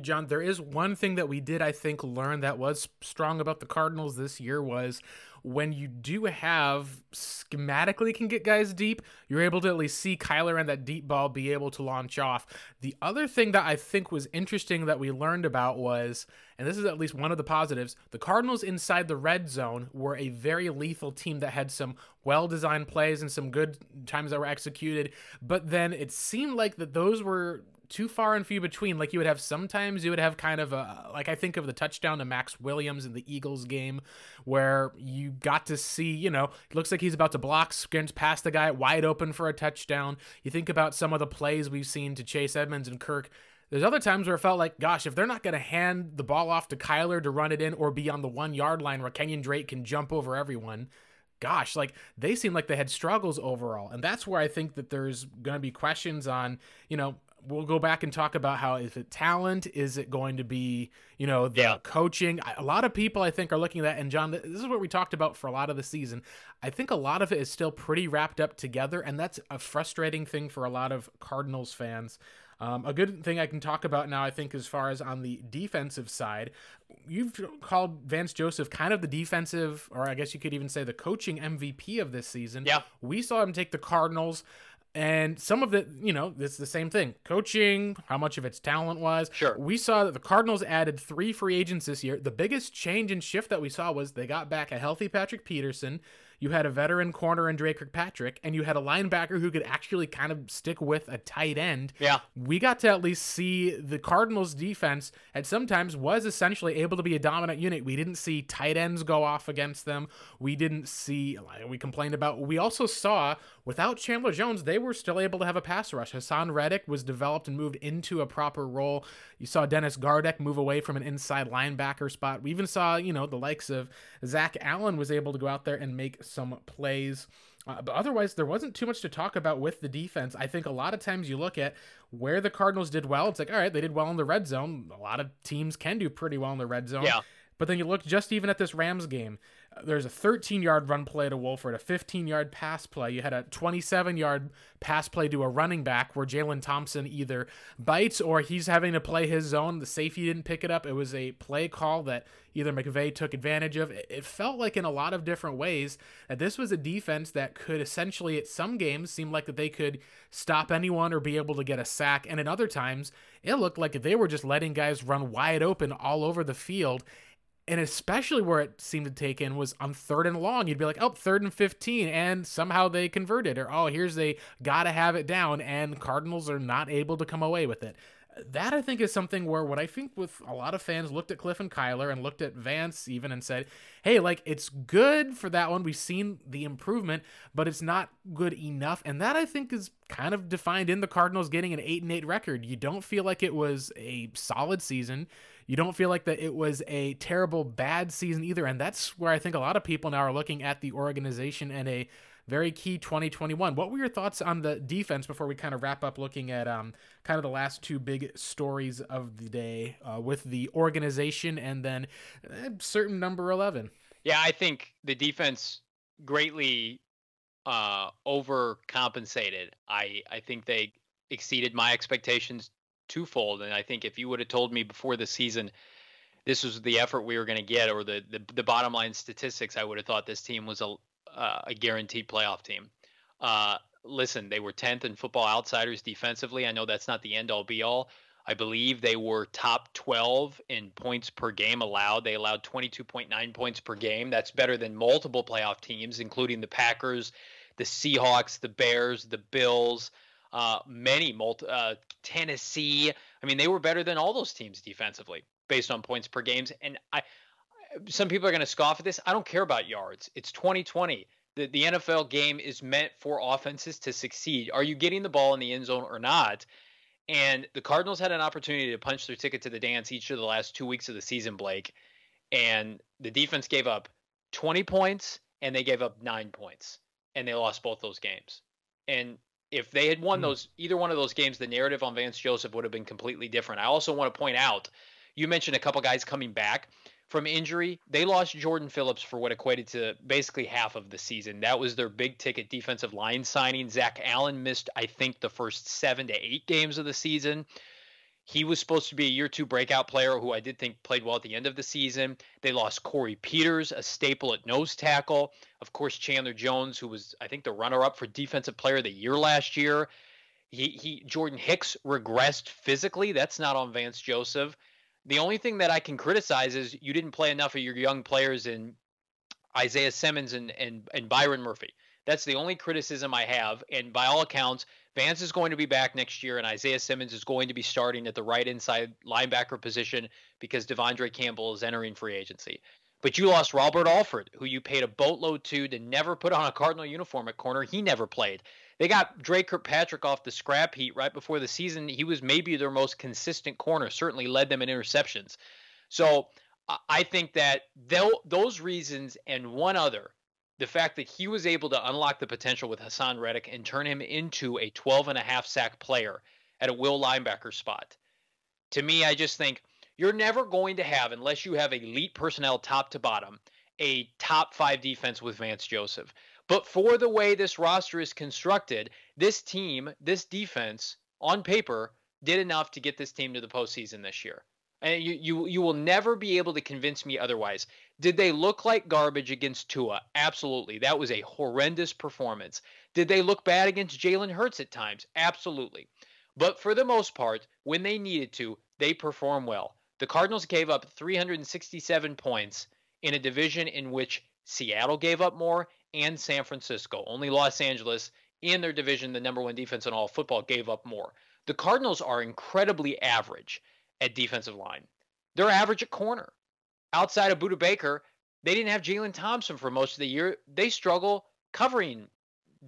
John, there is one thing that we did, I think, learn that was strong about the Cardinals this year was when you do have schematically can get guys deep, you're able to at least see Kyler and that deep ball be able to launch off. The other thing that I think was interesting that we learned about was, and this is at least one of the positives, the Cardinals inside the red zone were a very lethal team that had some well-designed plays and some good times that were executed. But then it seemed like that those were too far and few between. Like you would have sometimes you would have kind of a, like I think of the touchdown to Max Williams in the Eagles game where you got to see, you know, it looks like he's about to block, sprints past the guy wide open for a touchdown. You think about some of the plays we've seen to Chase Edmonds and Kirk. There's other times where it felt like, gosh, if they're not going to hand the ball off to Kyler to run it in or be on the one yard line where Kenyon Drake can jump over everyone, gosh, like they seem like they had struggles overall. And that's where I think that there's going to be questions on, you know, we'll go back and talk about how is it talent? Is it going to be, you know, the yeah. coaching? A lot of people, I think, are looking at that. And, John, this is what we talked about for a lot of the season. I think a lot of it is still pretty wrapped up together, and that's a frustrating thing for a lot of Cardinals fans. Um, a good thing I can talk about now, I think, as far as on the defensive side, you've called Vance Joseph kind of the defensive, or I guess you could even say the coaching M V P of this season. Yeah. We saw him take the Cardinals. And some of the, you know, it's the same thing. Coaching, how much of it's talent was. Sure. We saw that the Cardinals added three free agents this year. The biggest change and shift that we saw was they got back a healthy Patrick Peterson. You had a veteran corner in Drake Kirkpatrick, and you had a linebacker who could actually kind of stick with a tight end. Yeah. We got to at least see the Cardinals defense at sometimes was essentially able to be a dominant unit. We didn't see tight ends go off against them. We didn't see, we complained about, we also saw without Chandler Jones, they were still able to have a pass rush. Haason Reddick was developed and moved into a proper role. You saw Dennis Gardeck move away from an inside linebacker spot. We even saw, you know, the likes of Zach Allen was able to go out there and make some plays, uh, but otherwise there wasn't too much to talk about with the defense. I think a lot of times you look at where the Cardinals did well, it's like, all right, they did well in the red zone. A lot of teams can do pretty well in the red zone. Yeah. But then you look just even at this Rams game, uh, there's a thirteen-yard run play to Wolford, a fifteen-yard pass play. You had a twenty-seven-yard pass play to a running back where Jalen Thompson either bites or he's having to play his zone. The safety didn't pick it up. It was a play call that either McVay took advantage of. It felt like in a lot of different ways that this was a defense that could essentially at some games seem like that they could stop anyone or be able to get a sack. And at other times, it looked like they were just letting guys run wide open all over the field. And especially where it seemed to take in was on third and long. You'd be like, oh, third and fifteen, and somehow they converted. Or, oh, here's they got to have it down, and Cardinals are not able to come away with it. That, I think, is something where what I think with a lot of fans looked at Kliff and Kyler and looked at Vance even and said, hey, like, it's good for that one. We've seen the improvement, but it's not good enough. And that, I think, is kind of defined in the Cardinals getting an eight and eight record. You don't feel like it was a solid season. You don't feel like that it was a terrible, bad season either. And that's where I think a lot of people now are looking at the organization and a very key twenty twenty-one. What were your thoughts on the defense before we kind of wrap up looking at um, kind of the last two big stories of the day uh, with the organization and then a certain number eleven? Yeah, I think the defense greatly uh, overcompensated. I, I think they exceeded my expectations twofold. And I think if you would have told me before the season, this was the effort we were going to get or the, the, the bottom line statistics, I would have thought this team was a, uh, a guaranteed playoff team. Uh, listen, they were tenth in Football Outsiders defensively. I know that's not the end all be all. I believe they were top twelve in points per game allowed. They allowed twenty-two point nine points per game. That's better than multiple playoff teams, including the Packers, the Seahawks, the Bears, the Bills, Uh, many multi, uh, Tennessee. I mean, they were better than all those teams defensively based on points per games. And I, some people are going to scoff at this. I don't care about yards. It's twenty twenty. The, the N F L game is meant for offenses to succeed. Are you getting the ball in the end zone or not? And the Cardinals had an opportunity to punch their ticket to the dance each of the last two weeks of the season, Blake. And the defense gave up twenty points and they gave up nine points and they lost both those games. And if they had won those, either one of those games, the narrative on Vance Joseph would have been completely different. I also want to point out, you mentioned a couple guys coming back. from injury. They lost Jordan Phillips for what equated to basically half of the season. That was their big ticket defensive line signing. Zach Allen missed, I think, the first seven to eight games of the season. He was supposed to be a year two breakout player who I did think played well at the end of the season. They lost Corey Peters, a staple at nose tackle. Of course, Chandler Jones, who was, I think, the runner-up for defensive player of the year last year. He, he Jordan Hicks regressed physically. That's not on Vance Joseph. The only thing that I can criticize is you didn't play enough of your young players in Isaiah Simmons and, and, and Byron Murphy. That's the only criticism I have. And by all accounts, Vance is going to be back next year, and Isaiah Simmons is going to be starting at the right inside linebacker position because Devondre Campbell is entering free agency. But you lost Robert Alford, who you paid a boatload to to never put on a Cardinal uniform at corner. He never played. They got Drake Kirkpatrick off the scrap heap right before the season. He was maybe their most consistent corner, certainly led them in interceptions. So I think that those reasons and one other, the fact that he was able to unlock the potential with Haason Reddick and turn him into a twelve and a half sack player at a will linebacker spot. To me, I just think you're never going to have, unless you have elite personnel top to bottom, a top five defense with Vance Joseph. But for the way this roster is constructed, this team, this defense on paper did enough to get this team to the postseason this year. And you, you you will never be able to convince me otherwise. Did they look like garbage against Tua? Absolutely. That was a horrendous performance. Did they look bad against Jalen Hurts at times? Absolutely. But for the most part, when they needed to, they perform well. The Cardinals gave up three hundred sixty-seven points in a division in which Seattle gave up more and San Francisco. Only Los Angeles in their division, the number one defense in all football, gave up more. The Cardinals are incredibly average at defensive line. They're average at corner. Outside of Budda Baker, they didn't have Jalen Thompson for most of the year. They struggle covering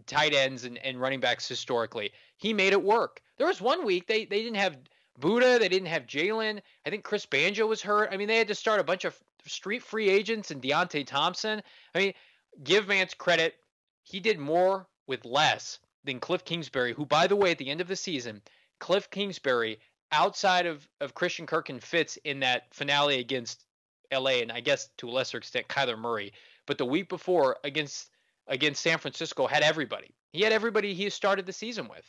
tight ends and, and running backs historically. He made it work. There was one week they, they didn't have Budda. They didn't have Jalen. I think Chris Banjo was hurt. I mean, they had to start a bunch of street free agents and Deontay Thompson. I mean, give Vance credit. He did more with less than Kliff Kingsbury, who, by the way, at the end of the season, Kliff Kingsbury, outside of, of Christian Kirk and Fitz in that finale against L A, and I guess to a lesser extent Kyler Murray, but the week before against against San Francisco had everybody. He had everybody he started the season with,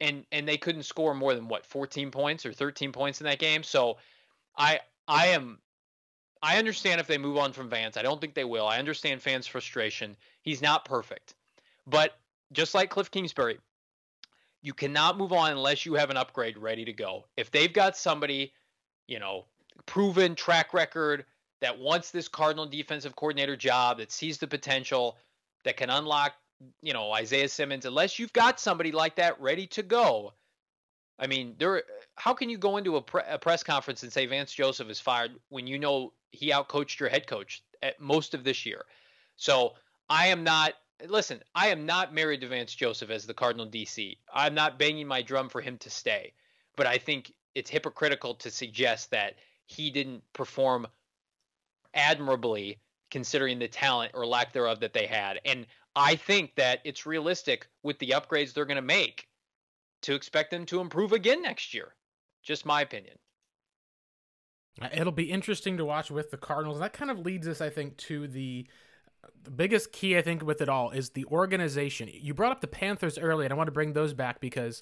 and and they couldn't score more than what fourteen points or thirteen points in that game. So I I am I understand if they move on from Vance. I don't think they will. I understand fans' frustration. He's not perfect, but just like Kliff Kingsbury, you cannot move on unless you have an upgrade ready to go. If they've got somebody, you know, proven track record that wants this Cardinal defensive coordinator job, that sees the potential, that can unlock, you know, Isaiah Simmons, unless you've got somebody like that ready to go. I mean, there. How can you go into a, pre- a press conference and say Vance Joseph is fired when you know he outcoached your head coach at most of this year? So I am not. Listen, I am not married to Vance Joseph as the Cardinal D C. I'm not banging my drum for him to stay, but I think it's hypocritical to suggest that he didn't perform admirably considering the talent or lack thereof that they had. And I think that it's realistic with the upgrades they're going to make to expect them to improve again next year. Just my opinion. It'll be interesting to watch with the Cardinals. That kind of leads us, I think, to the The biggest key, I think, with it all is the organization. You brought up the Panthers early, and I want to bring those back because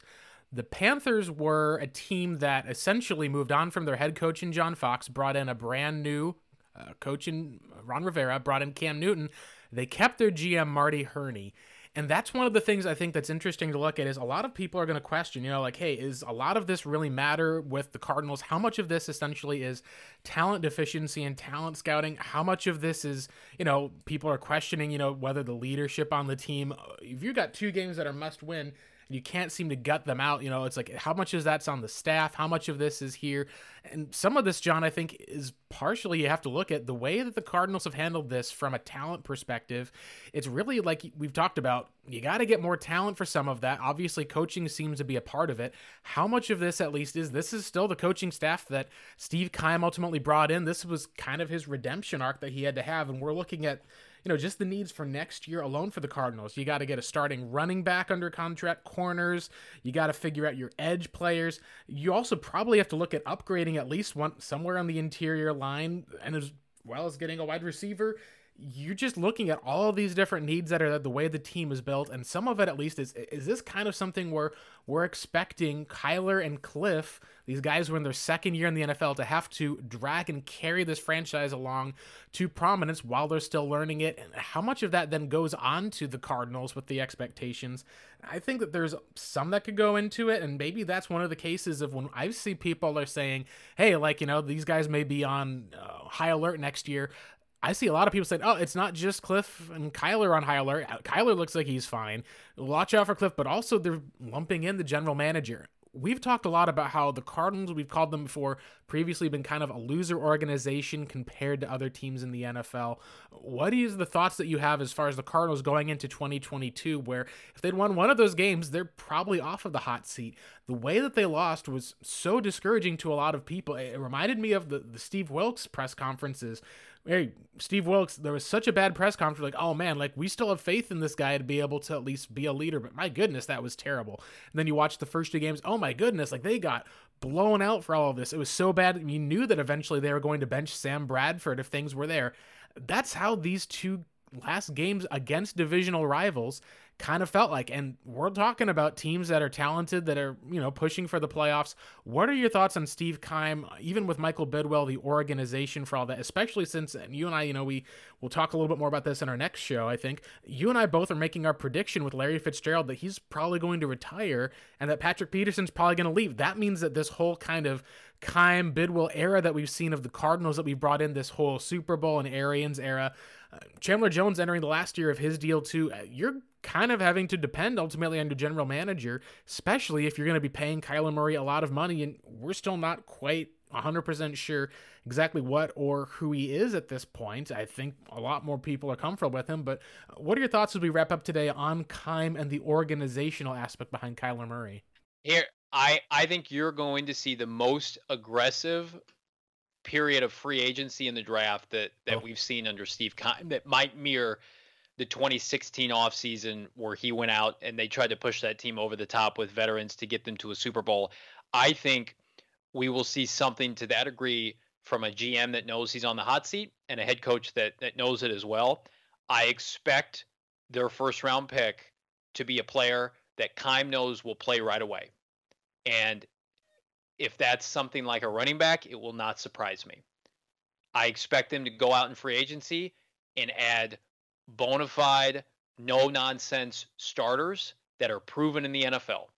the Panthers were a team that essentially moved on from their head coach in John Fox, brought in a brand new uh, coach in Ron Rivera, brought in Cam Newton. They kept their G M, Marty Herney. And that's one of the things I think that's interesting to look at is a lot of people are going to question, you know, like, hey, is a lot of this really matter with the Cardinals? How much of this essentially is talent deficiency and talent scouting? How much of this is, you know, people are questioning, you know, whether the leadership on the team, if you've got two games that are must win, you can't seem to gut them out. You know, it's like, how much is that's on the staff? How much of this is here? And some of this, John, I think is partially you have to look at the way that the Cardinals have handled this from a talent perspective. It's really like we've talked about, you got to get more talent for some of that. Obviously, coaching seems to be a part of it. How much of this, at least, is this is still the coaching staff that Steve Keim ultimately brought in. This was kind of his redemption arc that he had to have. And we're looking at, you know, just the needs for next year alone for the Cardinals. You got to get a starting running back under contract, corners. You got to figure out your edge players. You also probably have to look at upgrading at least one somewhere on the interior line. And there's well as getting a wide receiver. You're just looking at all of these different needs that are the way the team is built, and some of it at least is is this kind of something where we're expecting Kyler and Kliff, these guys who are in their second year in the N F L, to have to drag and carry this franchise along to prominence while they're still learning it, and how much of that then goes on to the Cardinals with the expectations. I think that there's some that could go into it, and maybe that's one of the cases of when I see people are saying, hey, like, you know, these guys may be on uh, high alert next year. I see a lot of people saying, oh, it's not just Kliff and Kyler on high alert. Kyler looks like he's fine. Watch out for Kliff, but also they're lumping in the general manager. We've talked a lot about how the Cardinals, we've called them before, previously been kind of a loser organization compared to other teams in the N F L. What is the thoughts that you have as far as the Cardinals going into twenty twenty-two, where if they'd won one of those games, they're probably off of the hot seat? The way that they lost was so discouraging to a lot of people. It reminded me of the, the Steve Wilkes press conferences. Hey, Steve Wilkes, there was such a bad press conference, like, oh man, like, we still have faith in this guy to be able to at least be a leader, but my goodness, that was terrible. And then you watch the first two games, oh my goodness, like, they got blown out for all of this. It was so bad, you knew that eventually they were going to bench Sam Bradford if things were there. That's how these two last games against divisional rivals kind of felt like, and we're talking about teams that are talented, that are, you know, pushing for the playoffs. What are your thoughts on Steve Keim, even with Michael Bidwell, the organization, for all that, especially since, and you and I, you know, we will talk a little bit more about this in our next show, I think, you and I both are making our prediction with Larry Fitzgerald that he's probably going to retire and that Patrick Peterson's probably going to leave. That means that this whole kind of Keim, Bidwell era that we've seen of the Cardinals that we've brought in, this whole Super Bowl and Arians era, uh, Chandler Jones entering the last year of his deal too, uh, you're kind of having to depend ultimately on your general manager, especially if you're going to be paying Kyler Murray a lot of money, and we're still not quite one hundred percent sure exactly what or who he is at this point. I think a lot more people are comfortable with him, but what are your thoughts as we wrap up today on Keim and the organizational aspect behind Kyler Murray? Here, I, I think you're going to see the most aggressive period of free agency in the draft that, that oh. we've seen under Steve Keim that might mirror the twenty sixteen offseason where he went out and they tried to push that team over the top with veterans to get them to a Super Bowl. I think we will see something to that degree from a G M that knows he's on the hot seat and a head coach that, that knows it as well. I expect their first round pick to be a player that Keim knows will play right away. And if that's something like a running back, it will not surprise me. I expect them to go out in free agency and add bona fide, no-nonsense starters that are proven in the N F L.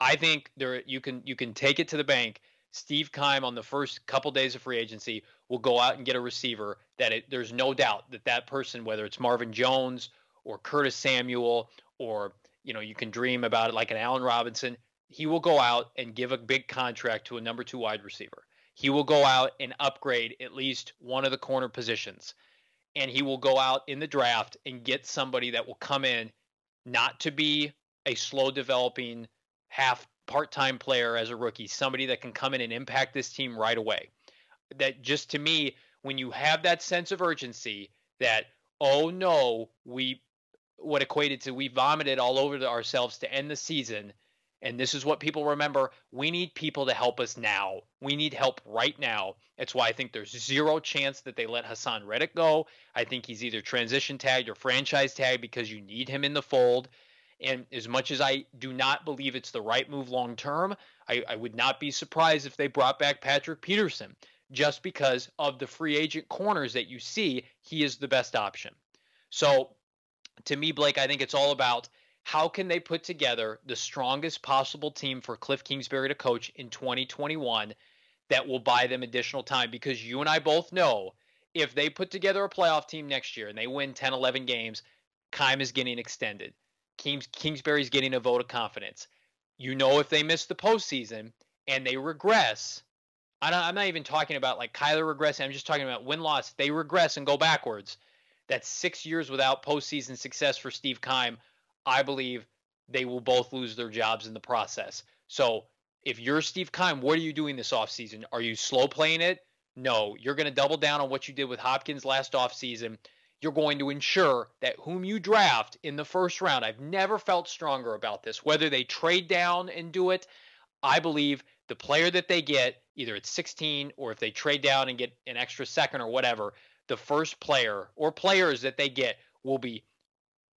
I think there you can you can take it to the bank. Steve Keim, on the first couple days of free agency, will go out and get a receiver that it, there's no doubt that that person, whether it's Marvin Jones or Curtis Samuel, or, you know, you can dream about it like an Allen Robinson, he will go out and give a big contract to a number two wide receiver. He will go out and upgrade at least one of the corner positions. And he will go out in the draft and get somebody that will come in not to be a slow developing half part-time player as a rookie, somebody that can come in and impact this team right away. That just, to me, when you have that sense of urgency that, oh no, we what equated to we vomited all over to ourselves to end the season. And this is what people remember. We need people to help us now. We need help right now. That's why I think there's zero chance that they let Haason Reddick go. I think he's either transition tagged or franchise tagged because you need him in the fold. And as much as I do not believe it's the right move long term, I, I would not be surprised if they brought back Patrick Peterson just because of the free agent corners that you see. He is the best option. So to me, Blake, I think it's all about how can they put together the strongest possible team for Kliff Kingsbury to coach in twenty twenty-one that will buy them additional time? Because you and I both know if they put together a playoff team next year and they win ten, eleven games, Keim is getting extended. Kings, Kingsbury's getting a vote of confidence. You know, if they miss the postseason and they regress, I don't, I'm not even talking about like Kyler regressing. I'm just talking about win-loss. If they regress and go backwards, that's six years without postseason success for Steve Keim. I believe they will both lose their jobs in the process. So if you're Steve Keim, what are you doing this offseason? Are you slow playing it? No, you're going to double down on what you did with Hopkins last offseason. You're going to ensure that whom you draft in the first round, I've never felt stronger about this, whether they trade down and do it. I believe the player that they get, either at sixteen or if they trade down and get an extra second or whatever, the first player or players that they get will be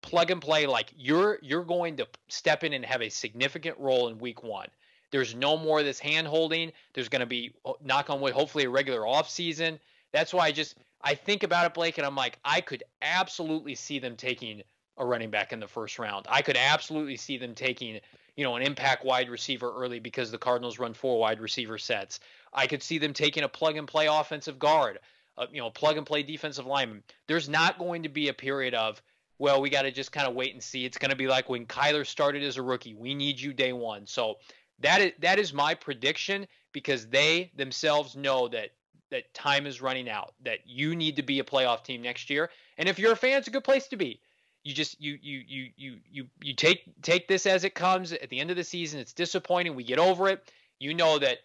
plug and play. Like you're you're going to step in and have a significant role in week one. There's no more of this hand holding. There's going to be, knock on wood, hopefully a regular offseason. That's why I just I think about it, Blake, and I'm like, I could absolutely see them taking a running back in the first round. I could absolutely see them taking, you know, an impact wide receiver early because the Cardinals run four wide receiver sets. I could see them taking a plug and play offensive guard, a, you know, plug and play defensive lineman. There's not going to be a period of, well, we got to just kind of wait and see. It's going to be like when Kyler started as a rookie. We need you day one. So that is that is my prediction, because they themselves know that that time is running out, that you need to be a playoff team next year. And if you're a fan, it's a good place to be. You just you you you you you you take take this as it comes. At the end of the season, it's disappointing. We get over it. You know that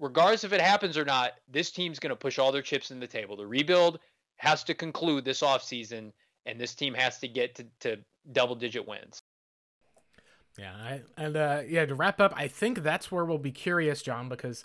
regardless if it happens or not, this team's going to push all their chips in the table. The rebuild has to conclude this offseason, and this team has to get to, to double-digit wins. Yeah, I, and uh, yeah. To wrap up, I think that's where we'll be curious, John, because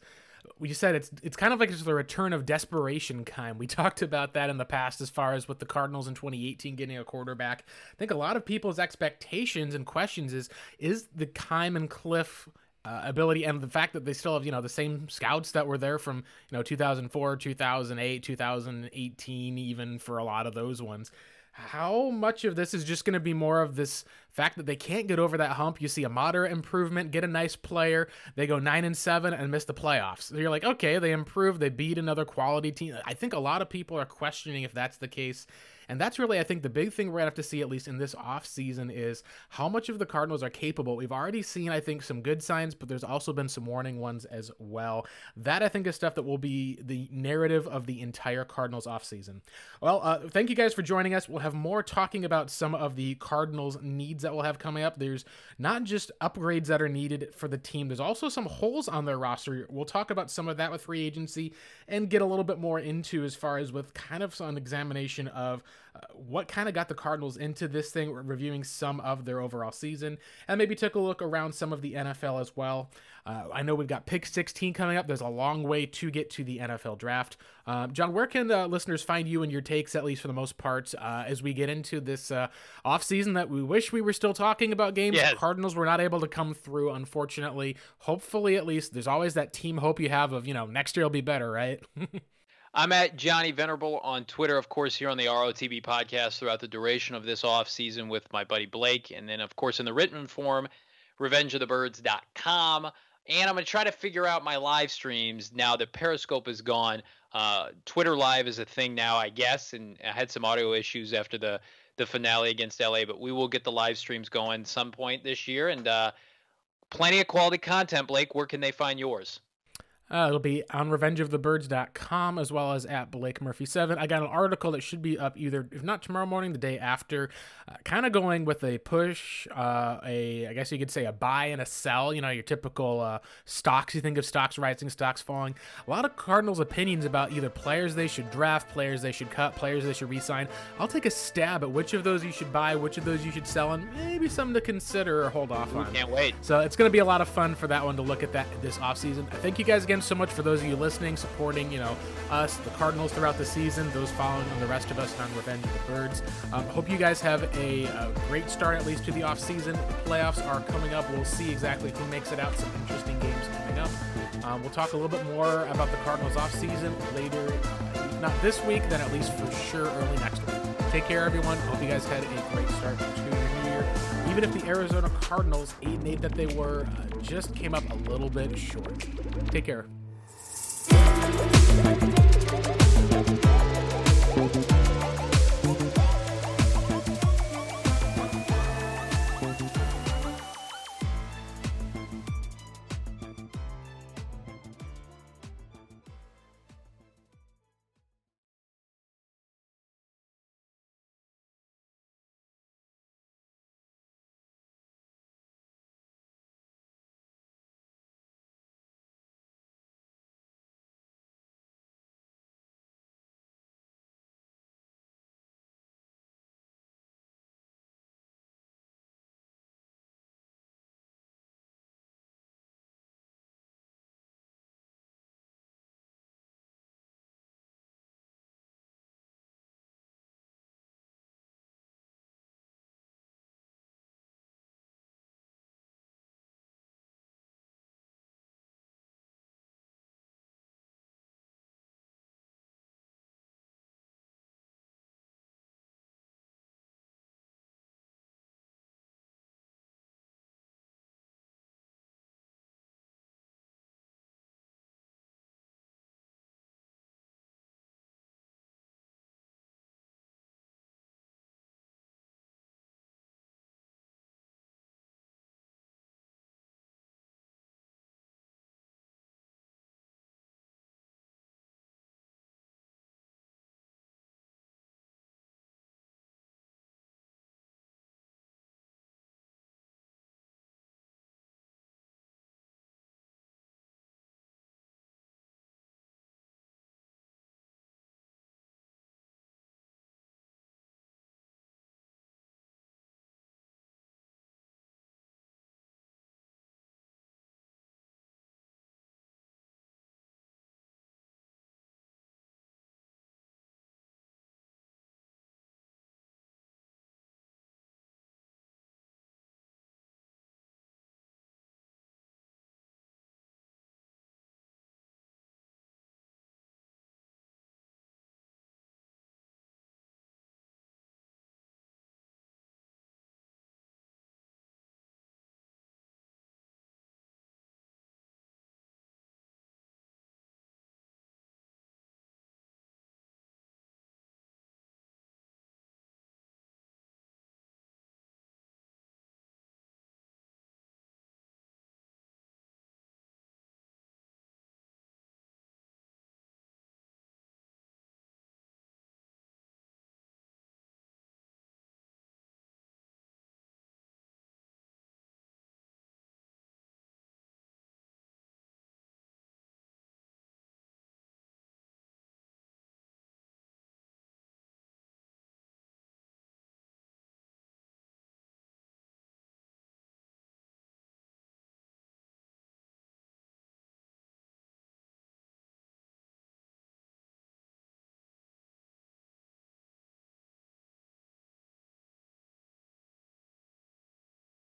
you said it's it's kind of like it's the return of desperation kind. We talked about that in the past as far as with the Cardinals in twenty eighteen getting a quarterback. I think a lot of people's expectations and questions is, is the Keim and Kliff uh, ability, and the fact that they still have, you know, the same scouts that were there from, you know, two thousand four, two thousand eight, two thousand eighteen, even for a lot of those ones. How much of this is just going to be more of this fact that they can't get over that hump? You see a moderate improvement, get a nice player. They go nine and seven and miss the playoffs. So you're like, okay, they improve. They beat another quality team. I think a lot of people are questioning if that's the case. And that's really, I think, the big thing we're going to have to see, at least in this offseason, is how much of the Cardinals are capable. We've already seen, I think, some good signs, but there's also been some warning ones as well. That, I think, is stuff that will be the narrative of the entire Cardinals offseason. Well, uh, thank you guys for joining us. We'll have more talking about some of the Cardinals needs that we'll have coming up. There's not just upgrades that are needed for the team. There's also some holes on their roster. We'll talk about some of that with free agency and get a little bit more into as far as with kind of an examination of Uh, what kind of got the Cardinals into this thing. We're reviewing some of their overall season and maybe took a look around some of the N F L as well. Uh, I know we've got pick sixteen coming up. There's a long way to get to the N F L draft. Um, John, where can the listeners find you and your takes, at least for the most part, uh, as we get into this uh, offseason that we wish we were still talking about games? Yes. The Cardinals were not able to come through, unfortunately. Hopefully, at least, there's always that team hope you have of, you know, next year will be better, right? I'm at Johnny Venerable on Twitter, of course, here on the R O T B podcast throughout the duration of this offseason with my buddy Blake. And then, of course, in the written form, revenge of the birds dot com. And I'm going to try to figure out my live streams now that Periscope is gone. Uh, Twitter Live is a thing now, I guess. And I had some audio issues after the, the finale against L A, but we will get the live streams going some point this year. And uh, plenty of quality content. Blake, where can they find yours? Uh, it'll be on revenge of the birds dot com as well as at Blake Murphy Seven. I got an article that should be up either, if not tomorrow morning, the day after, uh, kind of going with a push, uh, a I guess you could say a buy and a sell. You know, your typical uh, stocks. You think of stocks rising, stocks falling. A lot of Cardinals opinions about either players they should draft, players they should cut, players they should re-sign. I'll take a stab at which of those you should buy, which of those you should sell, and maybe something to consider or hold off on. We can't wait. So it's going to be a lot of fun for that one to look at that this offseason. I thank you guys again so much for those of you listening, supporting, you know, us, the Cardinals throughout the season, those following on the rest of us and on Revenge of the Birds. Um, hope you guys have a, a great start, at least to the offseason. The playoffs are coming up. We'll see exactly who makes it out. Some interesting games coming up. Um, we'll talk a little bit more about the Cardinals offseason later, if not this week, then at least for sure early next week. Take care, everyone. Hope you guys had a great start to your new year. Even if the Arizona Cardinals, eight and eight that they were, uh, just came up a little bit short. Take care.